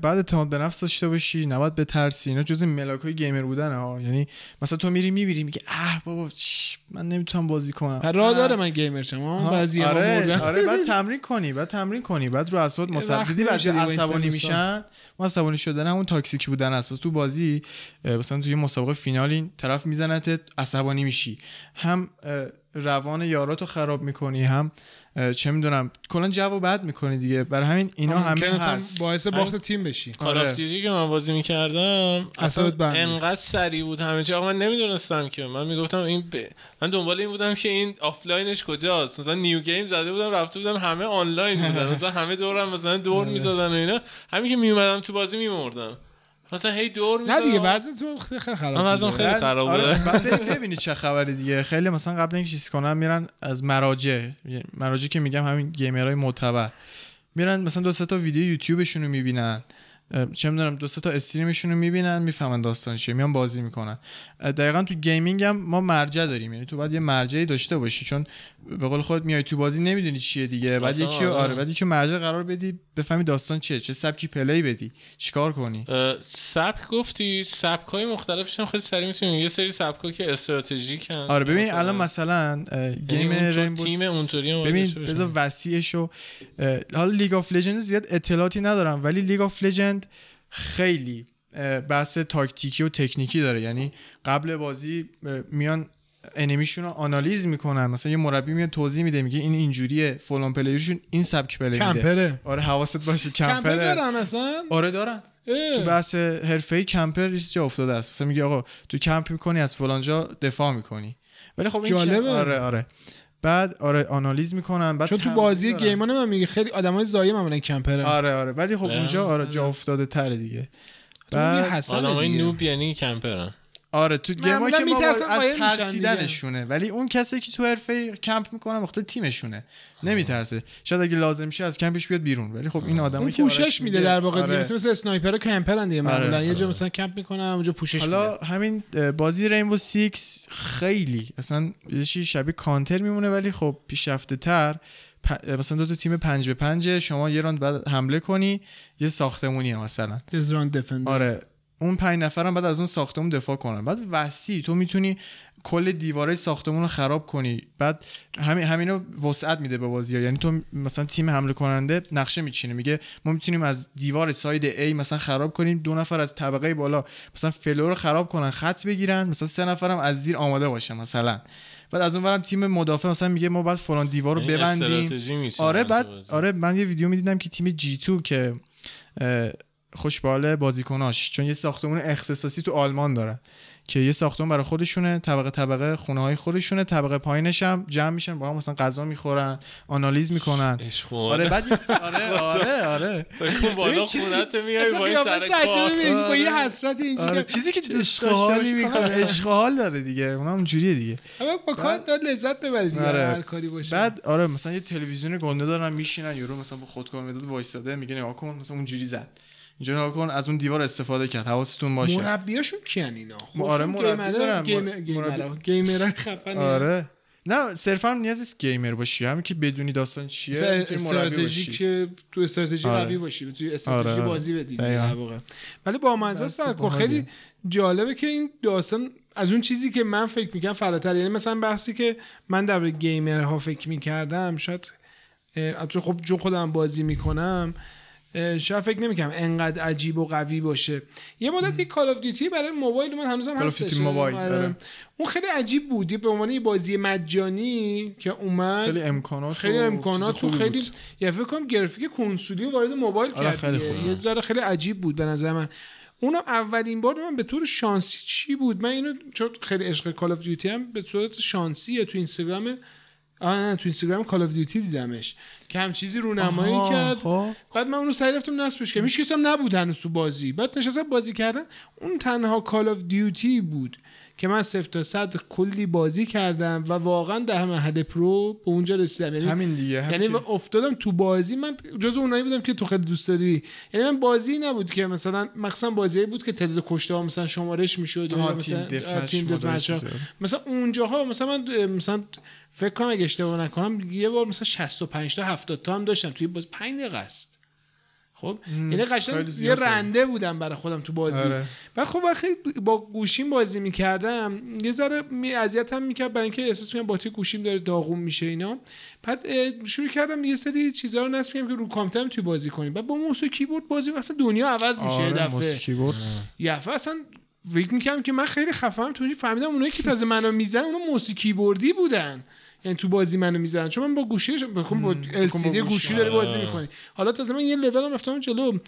بعد اعتماد به نفس داشته باشی، نباید بترسی. اینا جزء ملاک‌های گیمر بودن ها. یعنی مثلا تو میری میبینی میگه اه بابا من نمیتونم بازی کنم، راه داره من گیمر شم بعضی وقتا. آره آره بعد تمرین کنی، بعد تمرین کنی، بعد رو اعصاب مسددی بعضی عصبانی میشن. ما عصبانی شدن همون تاکسیک بودن است. تو بازی مثلا تو یه مسابقه فینالین طرف میزنت عصبانی میشی، هم روان یاراتو خراب میکنی، هم چه میدونم کلا جو بد میکنی دیگه. برای همین اینا همه هست باعث باخت تیم بشی. کارافتیجی که من بازی میکردم اصلا انقدر سریع بود همه چی، آقا من نمیدونستم که من میگفتم این ب... من دنبال این بودم که این آفلاینش کجاست. مثلا نیو گیم زده بودم رفته بودم همه آنلاین بودن، مثلا همه دورم مثلا دور میزدن و اینا. همین که میومدم تو بازی میمردم مثلا، هی دور می‌دادم. نه دیگه وزن تو خیلی خراب. وزن خیلی خراب بود. آره بعد ببینی چه خبره دیگه. خیلی مثلا قبل اینکه چیز کنن میرن از مراجع، مراجع که میگم همین گیمرهای معتبر، میرن مثلا دو سه تا ویدیو یوتیوبشون رو میبینن، چه می‌دونم دو سه تا استریمشون رو میبینن، میفهمن داستان چیه، میان بازی میکنن. دقیقاً تو گیمینگ هم ما مرجع داریم، یعنی تو باید یه مرجعی داشته باشی، چون به قول خودت میای تو بازی نمیدونی چیه دیگه. بعد یکی آره بعد یکی مرجع قرار بدی بفهمی داستان چیه، چه سبکی پلی بدی، چیکار کنی. سبک گفتی، سبک‌های مختلفش هم خیلی سری میتونی. یه سری سبک‌ها که استراتژیکن. آره ببین الان مثلا گیم رینبو تیم اونطوری هم ببین بذار وسیعشو. حالا لیگ اف لژند زیاد اطلاعاتی ندارم، ولی لیگ اف لژند خیلی بحث تاکتیکی و تکنیکی داره. یعنی قبل بازی میان انیمیشون رو آنالیز میکنن، مثلا یه مربی میاد توضیح میده میگه این اینجوریه، فلان پلیرشون این سبک پلی میده. کمپره. آره حواست باشه کمپره. کمپر دارن اصلا؟ آره دارن. تو بحث حرفه‌ای کمپر یه چیزی افتاده است. مثلا میگه آقا تو کمپ میکنی از فلان جا دفاع میکنی. ولی خب این جالبه. آره آره. بعد آره آنالیز میکنن. بعد چون تو بازی گیمانه من میگه خیلی آدمای زایم معمولا کمپره. آره آره ولی خب اونجا آره جا افتاده تره دیگه. بعد آدمای نوب یعنی کمپرن. آره تو گیم‌ها که ما از ترسیدنشونه، ولی اون کسی که تو حرفه کمپ میکنه وقتی تیمشونه نمیترسه، شاید اگه لازم شه از کمپش بیاد بیرون. ولی خب این آدمایی که پوشش میده در واقع آره. مثل مثل اسنایپرها کمپرن دیگه معمولا آره. یه جا مثلا کمپ میکنه اونجا پوشش حالا میده. حالا همین بازی رینبو سیکس خیلی اصلا یه چیز شبیه کانتر میمونه، ولی خب پیشرفته‌تر. مثلا دو تا تیم پنج به پنج، شما یه راند بعد حمله کنی، یه ساختمونیه مثلا یه راند دفندر. آره اون پنج نفرم بعد از اون ساختمون دفاع کنن. بعد وسیع تو میتونی کل دیواره ساختمون رو خراب کنی. بعد همین همینو وسعت میده به بازی‌ها. یعنی تو مثلا تیم حمله کننده نقشه میچینه، میگه ما میتونیم از دیوار ساید A مثلا خراب کنیم، دو نفر از طبقه بالا مثلا فلور رو خراب کنن، خط بگیرن، مثلا سه نفرم از زیر آماده باشه مثلا. بعد از اونورم تیم مدافع مثلا میگه ما باید فلان دیوار رو ببندیم. آره بعد آره من یه ویدیو میدیدم که تیم جی تو که خوشباله بازیکناش، چون یه ساختمون اختصاصی تو آلمان داره که یه ساختمون برای خودشونه، طبقه طبقه خونه‌های خودشونه، طبقه پایینش هم جمع میشن با هم مثلا غذا میخورن، آنالیز میکنن. آره بعد آره آره آره بگو بالا خونت میای وای سرکار یه حسرت اینجوری چیزی که دوستاشالی میکنه اشغال داره دیگه. اونم اونجوریه دیگه، با کار داد لذت ببرید دیگه هر کاری باشه. بعد آره مثلا یه تلویزیون گنده دارن میشینن، یورو مثلا با خودکار مداد وایساده میگه نگاه کن مثلا اونجوری زد، جناب کن از اون دیوار استفاده کرد، حواستون باشه. مربیاشون کیان اینا؟ آره مربی دارن، گیمرای خفنه. آره نه صرفا نیاز نیست گیمر باشی، همین که بدونی داستان چیه، استراتژی که تو استراتژی قوی باشی، تو استراتژی بازی بدی در واقع. ولی با مزه سرکو خیلی جالبه که این داستان از اون چیزی که من فکر می‌کردم فراتر. یعنی مثلا بحثی که من در گیمرها فکر می‌کردم، شاید البته خب جو خودم بازی می‌کنم شاید فکر نمیکنم انقدر عجیب و قوی باشه. یه مدتی کال اف دیوتی برای موبایل من هنوزم هستش، اون خیلی عجیب بودی به عنوان یه بازی مجانی که اومد، خیلی امکانات خیلی امکانات تو خیلی یا فکر کنم گرافیک کنسولی وارد موبایل کرد، یه ذره خیلی عجیب بود به نظر من. اونم اولین بار من به طور شانسی چی بود، من اینو چون خیلی عشق کال اف دیوتی ام به صورت شانسی تو اینستاگرام آره تو اینستاگرام کال اف دیوتی دیدمش که هم چیزی رونمایی کرد. آه. بعد من اونو سعی رفتم نصبش کردم، هیچ کس هم نبود هنوز تو بازی. بعد نشستم بازی کردن، اون تنها کال اف دیوتی بود که من صفر تا صد کلی بازی کردم و واقعا در مرحله پرو به اونجا رسیدم. یعنی همین دیگه همچه. یعنی افتادم تو بازی، من جزو اونایی بودم که تو خیلی دوست داری. یعنی من بازی نبود که مثلا مخصوصا بازیایی بود که تعداد کشته‌ها مثلا شمارش می‌شد یا مثلا تیم دفاع مثلا اونجاها مثلا من مثلا فکر کنم اگه اشتباه نکنم یه بار مثلا شصت و پنج تا هفتاد تا هم داشتم توی باز پنج دقیقه است. خب یعنی قشنگ یه رنده بودم برای خودم تو بازی. آره. بعد خب وقتی با گوشیم بازی میکردم یه ذره اذیتم میکرد برای اینکه احساس می‌کردم باتری گوشیم داره داغون میشه اینا. بعد شروع کردم یه سری چیزا رو نصب کردم که رو کامپیوترم توی بازی کنیم. بعد با موس و کیبورد بازی اصلا دنیا عوض میشه. آره، دفعه موس کیبورد یفه اصلا فکر می‌کردم که من خیلی خفنم، تو فهمیدم اونایی که تازه منو میزنن اونا موس کیبوردی بودن. یعنی تو بازی منو میزنن چون من با گوشی بخون با ال سی دی گوشی داره بازی میکنی. حالا تازه من یه لولم رفتم جلو،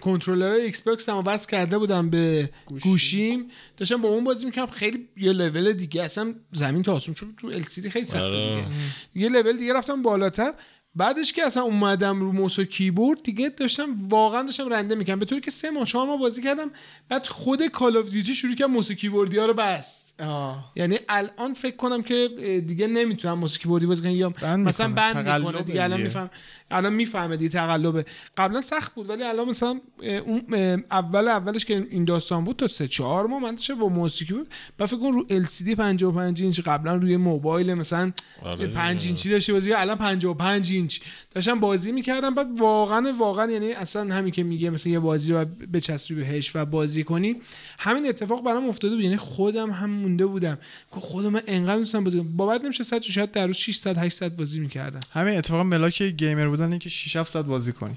کنترلر ایکس باکس هم وصل کرده بودم به گوشی. گوشیم داشتم با اون بازی میکردم، خیلی یه لول دیگه، اصلا زمین تا آسمون، چون تو ال سی دی خیلی سخته دیگه. یه لول دیگه رفتم بالاتر، بعدش که اصلا اومدم رو موس و کیبورد دیگه داشتم واقعا داشتم رنده میکردم، به طوری که سه ماه چهار ماه بازی کردم. بعد خود کال اف دیوتی شروع کردم موس و کیبوردی ها رو بس. آه. یعنی الان فکر کنم که دیگه نمیتونم موسیقی بردی بازی کنم، یا بند مثلا بند میکنه دیگه. الان میفهم، الان میفهمه دیگه تقلبه. قبلا سخت بود ولی الان مثلا اون اول اولش که این داستان بود تا سه چهار ماه من داشتم با موسیقی بود. بعد فکر کنم رو ال سی دی پنجاه و پنج اینچ، قبلا روی موبایل مثلا پنج اینچی داشتم بازی، الان پنجاه و پنج اینچ داشتم بازی میکردم. بعد واقعا واقعا یعنی اصلا همین که میگه مثلا یه بازی رو بچسبی بهش و بازی کنی، همین اتفاق برام افتاده بود. یعنی خودم هم مونده بودم که خودم من انقدر دوستم بازی کنم، باور نمیشه صد شاید در روز ششصد هشتصد بازی میکردم. همین اتفاقا ملاک گیمر بودن که شش هفتصد بازی کنی،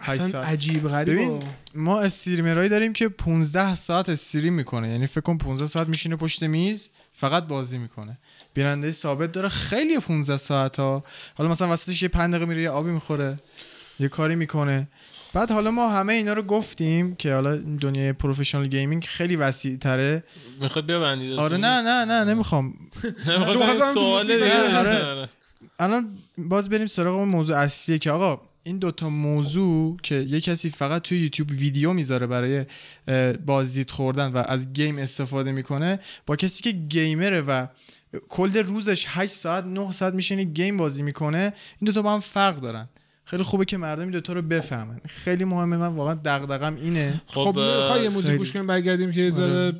اصلا عجیب غریبه. ببین ما استریمرایی داریم که پانزده ساعت استریم میکنه، یعنی فکر کن پانزده ساعت میشینه پشت میز فقط بازی میکنه، بیننده ثابت داره خیلی پانزده ساعت ها. حالا مثلا وسطش یه پنج دقیقه میره یه آبی میخوره یه کاری میکنه. بعد حالا ما همه اینا رو گفتیم که حالا دنیای پروفشنال گیمینگ خیلی وسیع تره. میخواد ببندید؟ آره نه نه نه نمیخوام. خواستم سوال دیگه الان باز بریم سراغ موضوع اصلیه که آقا این دوتا موضوع که یه کسی فقط توی یوتیوب ویدیو میذاره برای بازدید خوردن و از گیم استفاده میکنه، با کسی که گیمره و کل روزش هشت ساعت نه ساعت میشینه گیم بازی میکنه، این دوتا با هم فرق دارن. خیلی خوبه که مردم این دوتا رو بفهمن، خیلی مهمه. من واقعا دغدغم اینه. خب می‌خوای یه موزیک گوش کنیم برگردیم که ذره؟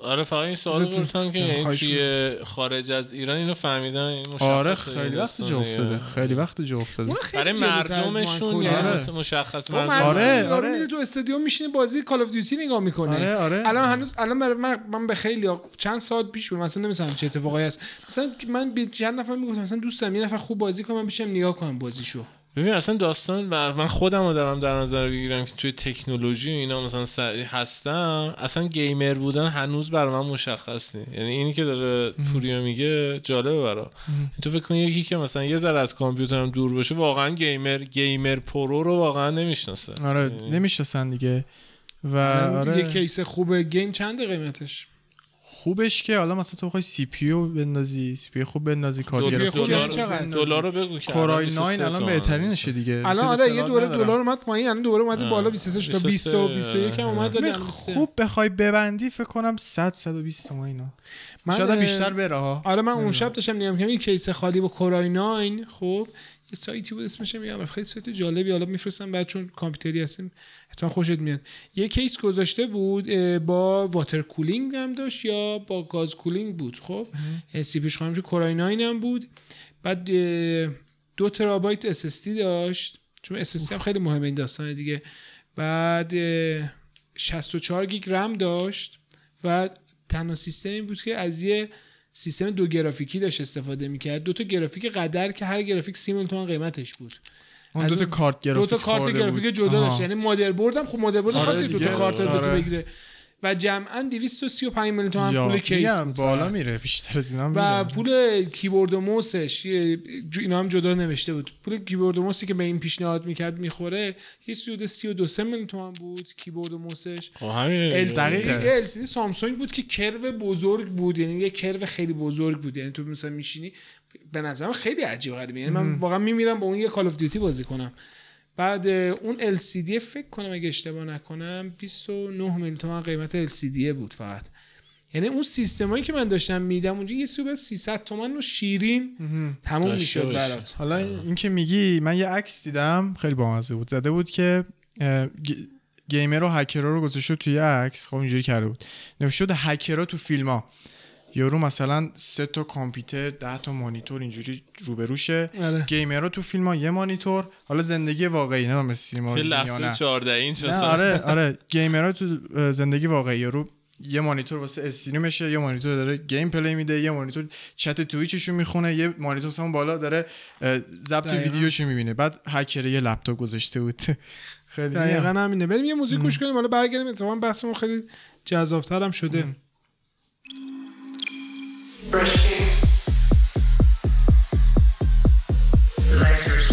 آره فقط این سوالو گفتم که این توی خارج از ایران اینو فهمیدن این مشخصه. آره خیلی وقت جا افتاده، خیلی وقت جا افتاده برای مردمشون. یعنی مشخص مردم آره آره میره تو استادیوم میشینه بازی کال اف دیوتی نگاه میکنه. الان هنوز الان من به خیلی چند سال پیش بود مثلا نمی‌فهمیدم چه اتفاقی هست، مثلا من به چند نفر میگفتم مثلا دوستم یه نفر خوب بازی کنه من بشم نگاه کنم بازیشو. ببین اصلا داستان و من خودم رو دارم در نظر بگیرم که توی تکنولوژی و اینا مثلا سریع هستم، اصلا گیمر بودن هنوز برای من مشخص نیست. یعنی اینی که داره پوریا میگه جالبه برام. تو فکر کن یکی که مثلا یه ذره از کامپیوترم دور باشه واقعا گیمر گیمر پرو رو واقعا نمیشناسه. آره نمیشناسن دیگه. و آره یه کیس خوب گیم چنده قیمتش؟ خوبش که حالا مثلا تو بخوای سی پی یو بندازی، سی پی یو خوب بندازی، کارت گرافیک دلار رو بگو که کورای نه الان بهترینشه دیگه. الان آره یه دوره دلار اومد پایین، الان دوباره اومد بالا بیست و سه تا بیست و بیست و یک هم اومد دادن. خوب بخوای ببندی فکر کنم صد صد و بیست تومن اینا شاید بیشتر بره ها. آره من اون شب داشتم میگم که این کیس خالی با کورای نه خوب یه سایتی بود اسمش میگم خیلی سایت جالبی، حالا میفرستم بعد چون کامپیوتری هستین حتما خوشت میاد. یه کیس گذاشته بود با واتر کولینگ هم داشت یا با گاز کولینگ بود. خب سی پیش خواهیم که کورای نه هم بود، بعد دو ترابایت اس اس دی داشت چون اس اس دی هم خیلی مهمه این داستانه دیگه. بعد شصت و چهار گیگ رم داشت و تنها سیستمی بود که از یه سیستم دو گرافیکی داشت استفاده میکرد، دو تا گرافیک قدر که هر گرافیک سی میلیون تومان قیمتش بود. اون دو تا کارت گرافیک دو تا کارت گرافیک جدا داشت، یعنی مادربرد هم خب مادربرد خاصی دو تا کارت رو بگیره و جمعاً دویست و سی و پنج میلیون تومان پول کیس بود. بالا میره بیشتر از اینا میره. و پول کیبورد و موسش اینا هم جدا نوشته بود. پول کیبورد و موسی که به این پیشنهاد میکرد میخوره یه سود سی و دو میلیون تومان بود کیبورد و موسش. همین دقیقاً ال سی دی سامسونگ بود که کرو بزرگ بود، یعنی یه کرو خیلی بزرگ بود، یعنی تو مثلا میشینی به نظرم خیلی عجیب غریبه، یعنی من واقعا میمیرم با اون یه کال اف دیوتی بازی کنم. بعد اون ال سی دی فکر کنم اگه اشتباه نکنم بیست و نه میلیون تومان قیمت ال سی دی بود فقط. یعنی اون سیستمایی که من داشتم میدم اونجا یه سوبر سیصد تومان رو شیرین تموم میشد برات. حالا این که میگی من یه عکس دیدم خیلی بامزه بود، زده بود که گیمر و هکرها رو گذاشته توی عکس. خب اینجوری کرده بود نوشته بود هکرها تو فیلم‌ها، یارو مثلا سه تا کامپیوتر ده تا مانیتور اینجوری روبروشه. آره. گیمرها تو فیلم‌ها یه مانیتور، حالا زندگی واقعی نه مثل سینما یا نه چهارده اینچ مثلا. آره آره گیمرها تو زندگی واقعی یارو یه مانیتور واسه استریمشه، یه مانیتور داره گیم پلی میده، یه مانیتور چت توییچشو میخونه، یه مانیتور سمون بالا داره ضبط ویدیوشو میبینه. بعد هکر یه لپتاپ گذاشته بود. خیلی دقیقاً همینه. بریم یه موزیک گوش کنیم، حالا برگردیم، اتفاقا بحثمون خیلی جذاب‌تر هم شده. Brush kicks, lasers.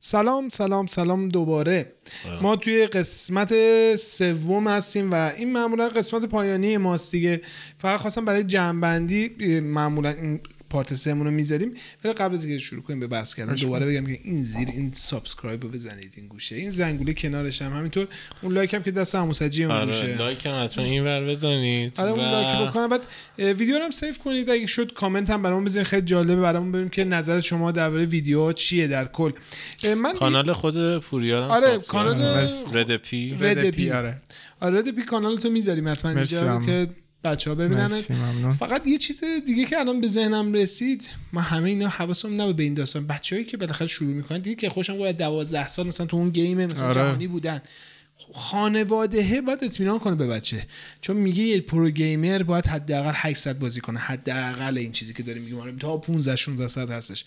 سلام سلام سلام دوباره. آه. ما توی قسمت سوم هستیم و این معمولا قسمت پایانی ماست دیگه. فقط خواستم برای جمع‌بندی معمولا این پارت سه‌مون رو می‌ذاریم، ولی قبل از اینکه شروع کنیم به بحث کردن دوباره بگم که این زیر این سابسکرایب رو بزنید، این گوشه، این زنگوله کنارش هم، همینطور اون لایک هم که دست عمو سجی اون گوشه. آره لایک هم حتما اینور بزنید. آره و... اون لایک بکنید، بعد ویدیو رو هم سیو کنید اگه شد، کامنت هم برامون بزنید، خیلی جالبه برامون ببینیم که نظر شما درباره ویدیوها چیه در کل. من کانال خود پوریا هم آره کانال ردپی ردپی آره آره ردپی کانالتو می‌ذاریم حتما اینجا که بچه‌ها ببینن. فقط یه چیز دیگه که الان به ذهنم رسید، من همه اینا حواسم نبود به این داستان، بچه‌هایی که بالاخره شروع می‌کنن دیگه که خوشم اومد دوازده سال مثلا تو اون گیم مثلا آره. جهانی بودن، خانواده باید اطمینان کنه به بچه، چون میگه یه پرو گیمر باید حداقل هشتصد بازی کنه، حداقل این چیزی که داره میگه ما تا پانزده شانزده ساعت هستش.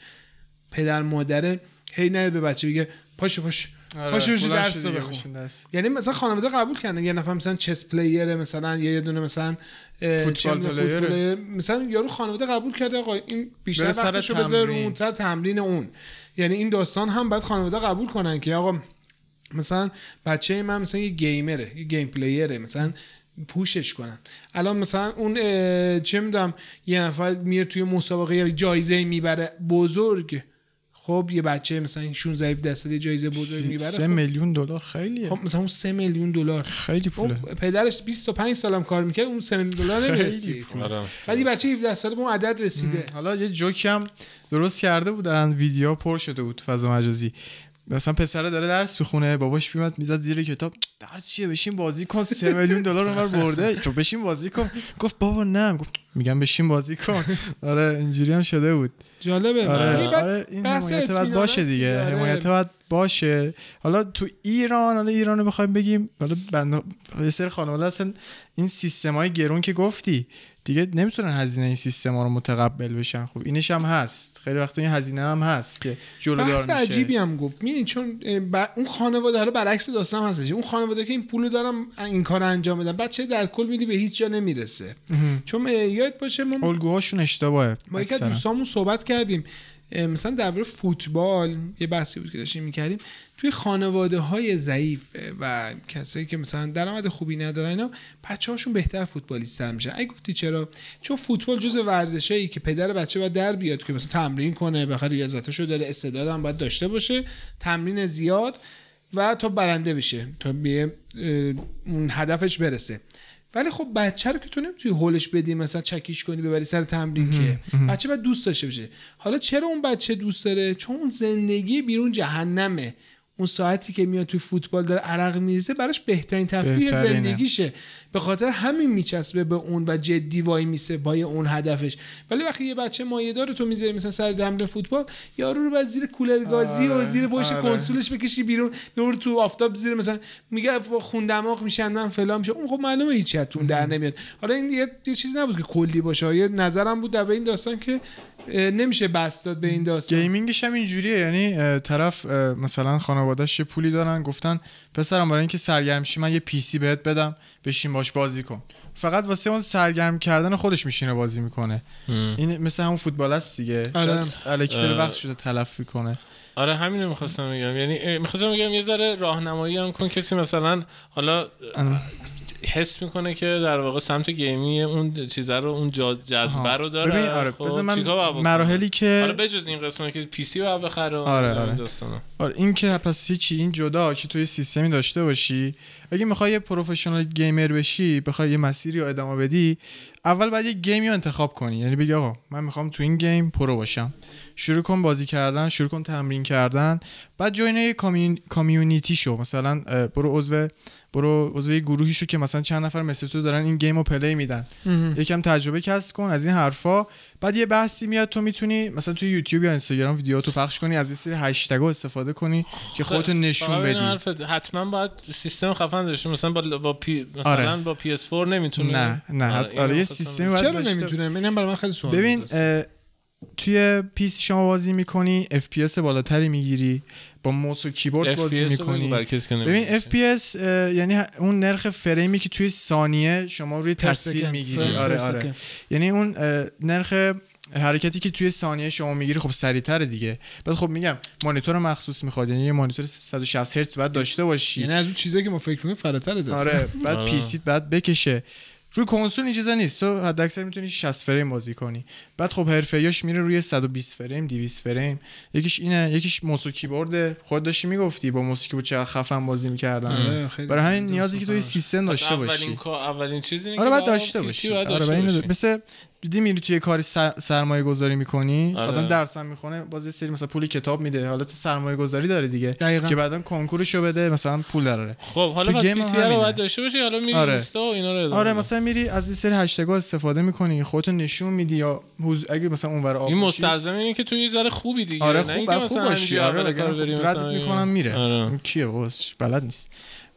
پدر مادر هی نه به بچه میگه پاش پاش باشه بشه درس رو بخون. یعنی مثلا خانواده قبول کردن یه نفر مثلا چس پلیره مثلا یا یه دونه مثلا فوتبال پلیره، مثلا یارو خانواده قبول کرده آقا این بیشتر وقتشو بذار رو اون سر تمرین اون. یعنی این داستان هم باید خانواده قبول کنن که آقا مثلا بچه من مثلا یه گیمره، یه گیم پلیره، مثلا پوشش کنن. الان مثلا اون چه میدونم یه نفر میره توی مسابقه یا جایزه میبره بزرگ، خب یه بچه مثلا شانزده هفده ساله جایزه بزرگ میبره، سه خب. میلیون دلار خیلیه. خب مثلا اون سه میلیون دلار خیلی پوله. پدرش بیست و پنج سالم کار میکرد اون سه میلیون دلار نمی‌رسید، ولی بچه هفده ساله به اون عدد رسیده. مم. حالا یه جوکی هم درست کرده بودن، ویدیو پر شده بود فضا مجازی، مثلا پسره داره درس میخونه، باباش میاد میذاره زیر کتاب درس چیه، بشین بازی کن، سه میلیون دلار اونور برده، تو بشین بازی کن. گفت بابا نه، گفت میگم بشین بازی کن. آره اینجوری هم شده بود. جالبه. آره, آره این حمایت باید باشه دیگه. حمایت باید باشه. حالا تو ایران، حالا ایرانو بخوایم بگیم، حالا بنده سر خانواده اصلا این سیستمای گرون که گفتی دیگه نمیتونن هزینه این سیستما رو متقبل بشن. خب اینش هم هست، خیلی وقتا این هزینه هم هست که جلودار میشه. بحث عجیبی هم گفت. میدونی چون بر... اون خانواده، حالا برعکس داستان هست، اون خانواده که این پولو دارم این کارو انجام بدم، بچه در کل میدی به هیچ جا نمیرسه. چون یاد باشه ما الگوهاشون اشتباهه. ما یک دوستامون صحبت کردیم مثلا در مورد فوتبال، یه بحثی بود که داشتیم می‌کردیم، توی خانواده‌های ضعیف و کسایی که مثلا درآمد خوبی ندارن اینا، بچه‌هاشون بهتر فوتبالیست میشن. ای گفتی چرا؟ چون فوتبال جزء ورزشایی که پدر بچه باید در بیاد که مثلا تمرین کنه، بخاطر ریاضتاشو داره، استعداد هم باید داشته باشه، تمرین زیاد و تا برنده بشه، تا به اون هدفش برسه. ولی خب بچه رو که تو نمیتونی هولش بدی، مثلا چکیش کنی ببری سر تمرین که بچه باید دوست داشته بشه. حالا چرا اون بچه دوست داره؟ چون زندگی بیرون جهنمه. اون ساعتی که میاد توی فوتبال داره عرق میریزه، براش بهترین تفریح زندگیشه، به خاطر همین میچسبه به اون و جدی وای میسه با اون هدفش. ولی وقتی یه بچه مایه‌دار تو میذاری مثلا سر دمر فوتبال، یارو رو بعد زیر کولر گازی و زیر پشت کنسولش بکشی بیرون، یارو تو آفتاب زیر مثلا میگه خون دماغ میشن من فلان میشه، اون خب معلومه هیچ چتون در نمیاد. حالا این یه, یه چیز نبود که کلی باشه. یه نظرم بود در این داستان که نمیشه بس داد به این داستان. گیمینگش هم اینجوریه، یعنی طرف مثلا خانواده‌اش پولی دارن، گفتن پسرم برای اینکه سرگرم شی من یه پی سی بهت بدم بشین باش بازی کن، فقط واسه اون سرگرم کردن خودش میشینه بازی میکنه. مم. این مثل همون فوتبال است دیگه. آره. الکتر وقت شده تلف میکنه. آره همین رو میخواستم بگم، یعنی میخواستم بگم یه ذره راهنمایی هم کن. کسی مثلا حالا ام. حس میکنه که در واقع سمت گیمی اون چیزا رو، اون جذبه رو داره. ببین آره بذار من مراحلی که آره بجز این قسمه که پی سی رو بخره. آره آره دوستان آره این که پس هیچ این جدا که توی سیستمی داشته باشی، اگه میخوای یه پروفشنال گیمر بشی، بخوای یه مسیری رو ادامه بدی، اول باید یه گیمی رو انتخاب کنی. یعنی بگی آقا من میخوام تو این گیم پرو باشم، شروع کن بازی کردن، شروع کن تمرین کردن، بعد جوین یه کامیون... کامیونیتی شو، مثلا برو عضو برو عضو یه گروهی شو که مثلا چند نفر مثل تو دارن این گیم رو پلی میدن، یکم تجربه کسب کن از این حرفا. بعد یه بحثی میاد، تو میتونی مثلا تو یوتیوب یا اینستاگرام ویدیوهاتو پخش کنی، از این سری هشتگ‌ها استفاده کنی که خودت نشون بدی. حتما باید سیستم خفن داشته، مثلا با, با پی... مثلا آره. با پی اس فور نمیتونه. نه نه آره, آره یه سیستمی باید داشته. چرا نمیتونه؟ اینم برام خیلی سوال. ببین توی پیسی شما بازی میکنی، اف پی اس بالاتری میگیری، با موس و کیبورد بازی میکنی. ببین اف پی اس یعنی اون نرخ فریمی که توی ثانیه شما روی تصویر میگیری. آره آره یعنی اون نرخ حرکتی که توی ثانیه شما میگیری خب سریع‌تره دیگه. بعد خب میگم مانیتور مخصوص میخواد، یعنی یه مانیتور صد و شصت هرتز بعد داشته باشی، یعنی از اون چیزایی که ما فکر می‌کنیم فراتر دست. آره بعد پی سی بعد بکشه. روی کنسول این چیزا نیست، تو حد اکثر میتونی شصت فریم بازی کنی. بعد خب حرفه‌ایش میره روی صد و بیست فریم، دویست فریم. یکیش اینه، یکیش موس و کیبورد. خود داشتی میگفتی با موس و کیبورد چقدر خفن بازی می‌کردن. برای همین نیازی که تو سیستم داشته باشی. اولین کار اولین چیزی اینه که آره داشته باشی. آره ببین مثلا دیدی میری توی کاری سرمایه گذاری میکنی، آره. آدم درس هم میخونه، باز یه سری مثلا پولی کتاب میده، حالت سرمایه گذاری داره دیگه دقیقا. که بعدن کنکورشو بده مثلا پول داره. خب حالا واسه پی سی رو بعد داشته باشی، حالا میری آره. اینستا و اینا رو ادامه. آره مثلا میری از این سری هشتگ‌ها استفاده میکنی، خودت نشون میدی، یا اگه مثلا اونور آب این مستلزم اینه که تو یه ذره خوبی دیگه. آره خوب خوب باشی. آره رد میکنم میره کیه واسه بلد نیست.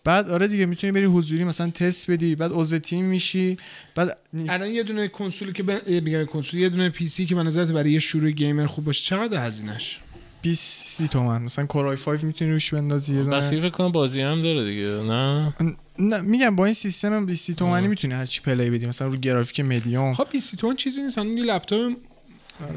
بعد آره دیگه میتونی بری حضوری مثلا تست بدی، بعد عضو تیم میشی. بعد الان یه دونه کنسولی که میگم کنسول، یه دونه پی سی که به نظرت برای یه شروع گیمر خوب باشه چقدر هزینه‌اش؟ بیست سی تومن مثلا کورای پنج میتونی روش بندازی. یه دونه بس فکر کنم بازی هم داره دیگه. نه نه میگم با این سیستم بیست تومانی میتونی هر چی پلی بدی، مثلا رو گرافیک مدیوم. خب بیست تومن چیزی نیست، اون لپتاپ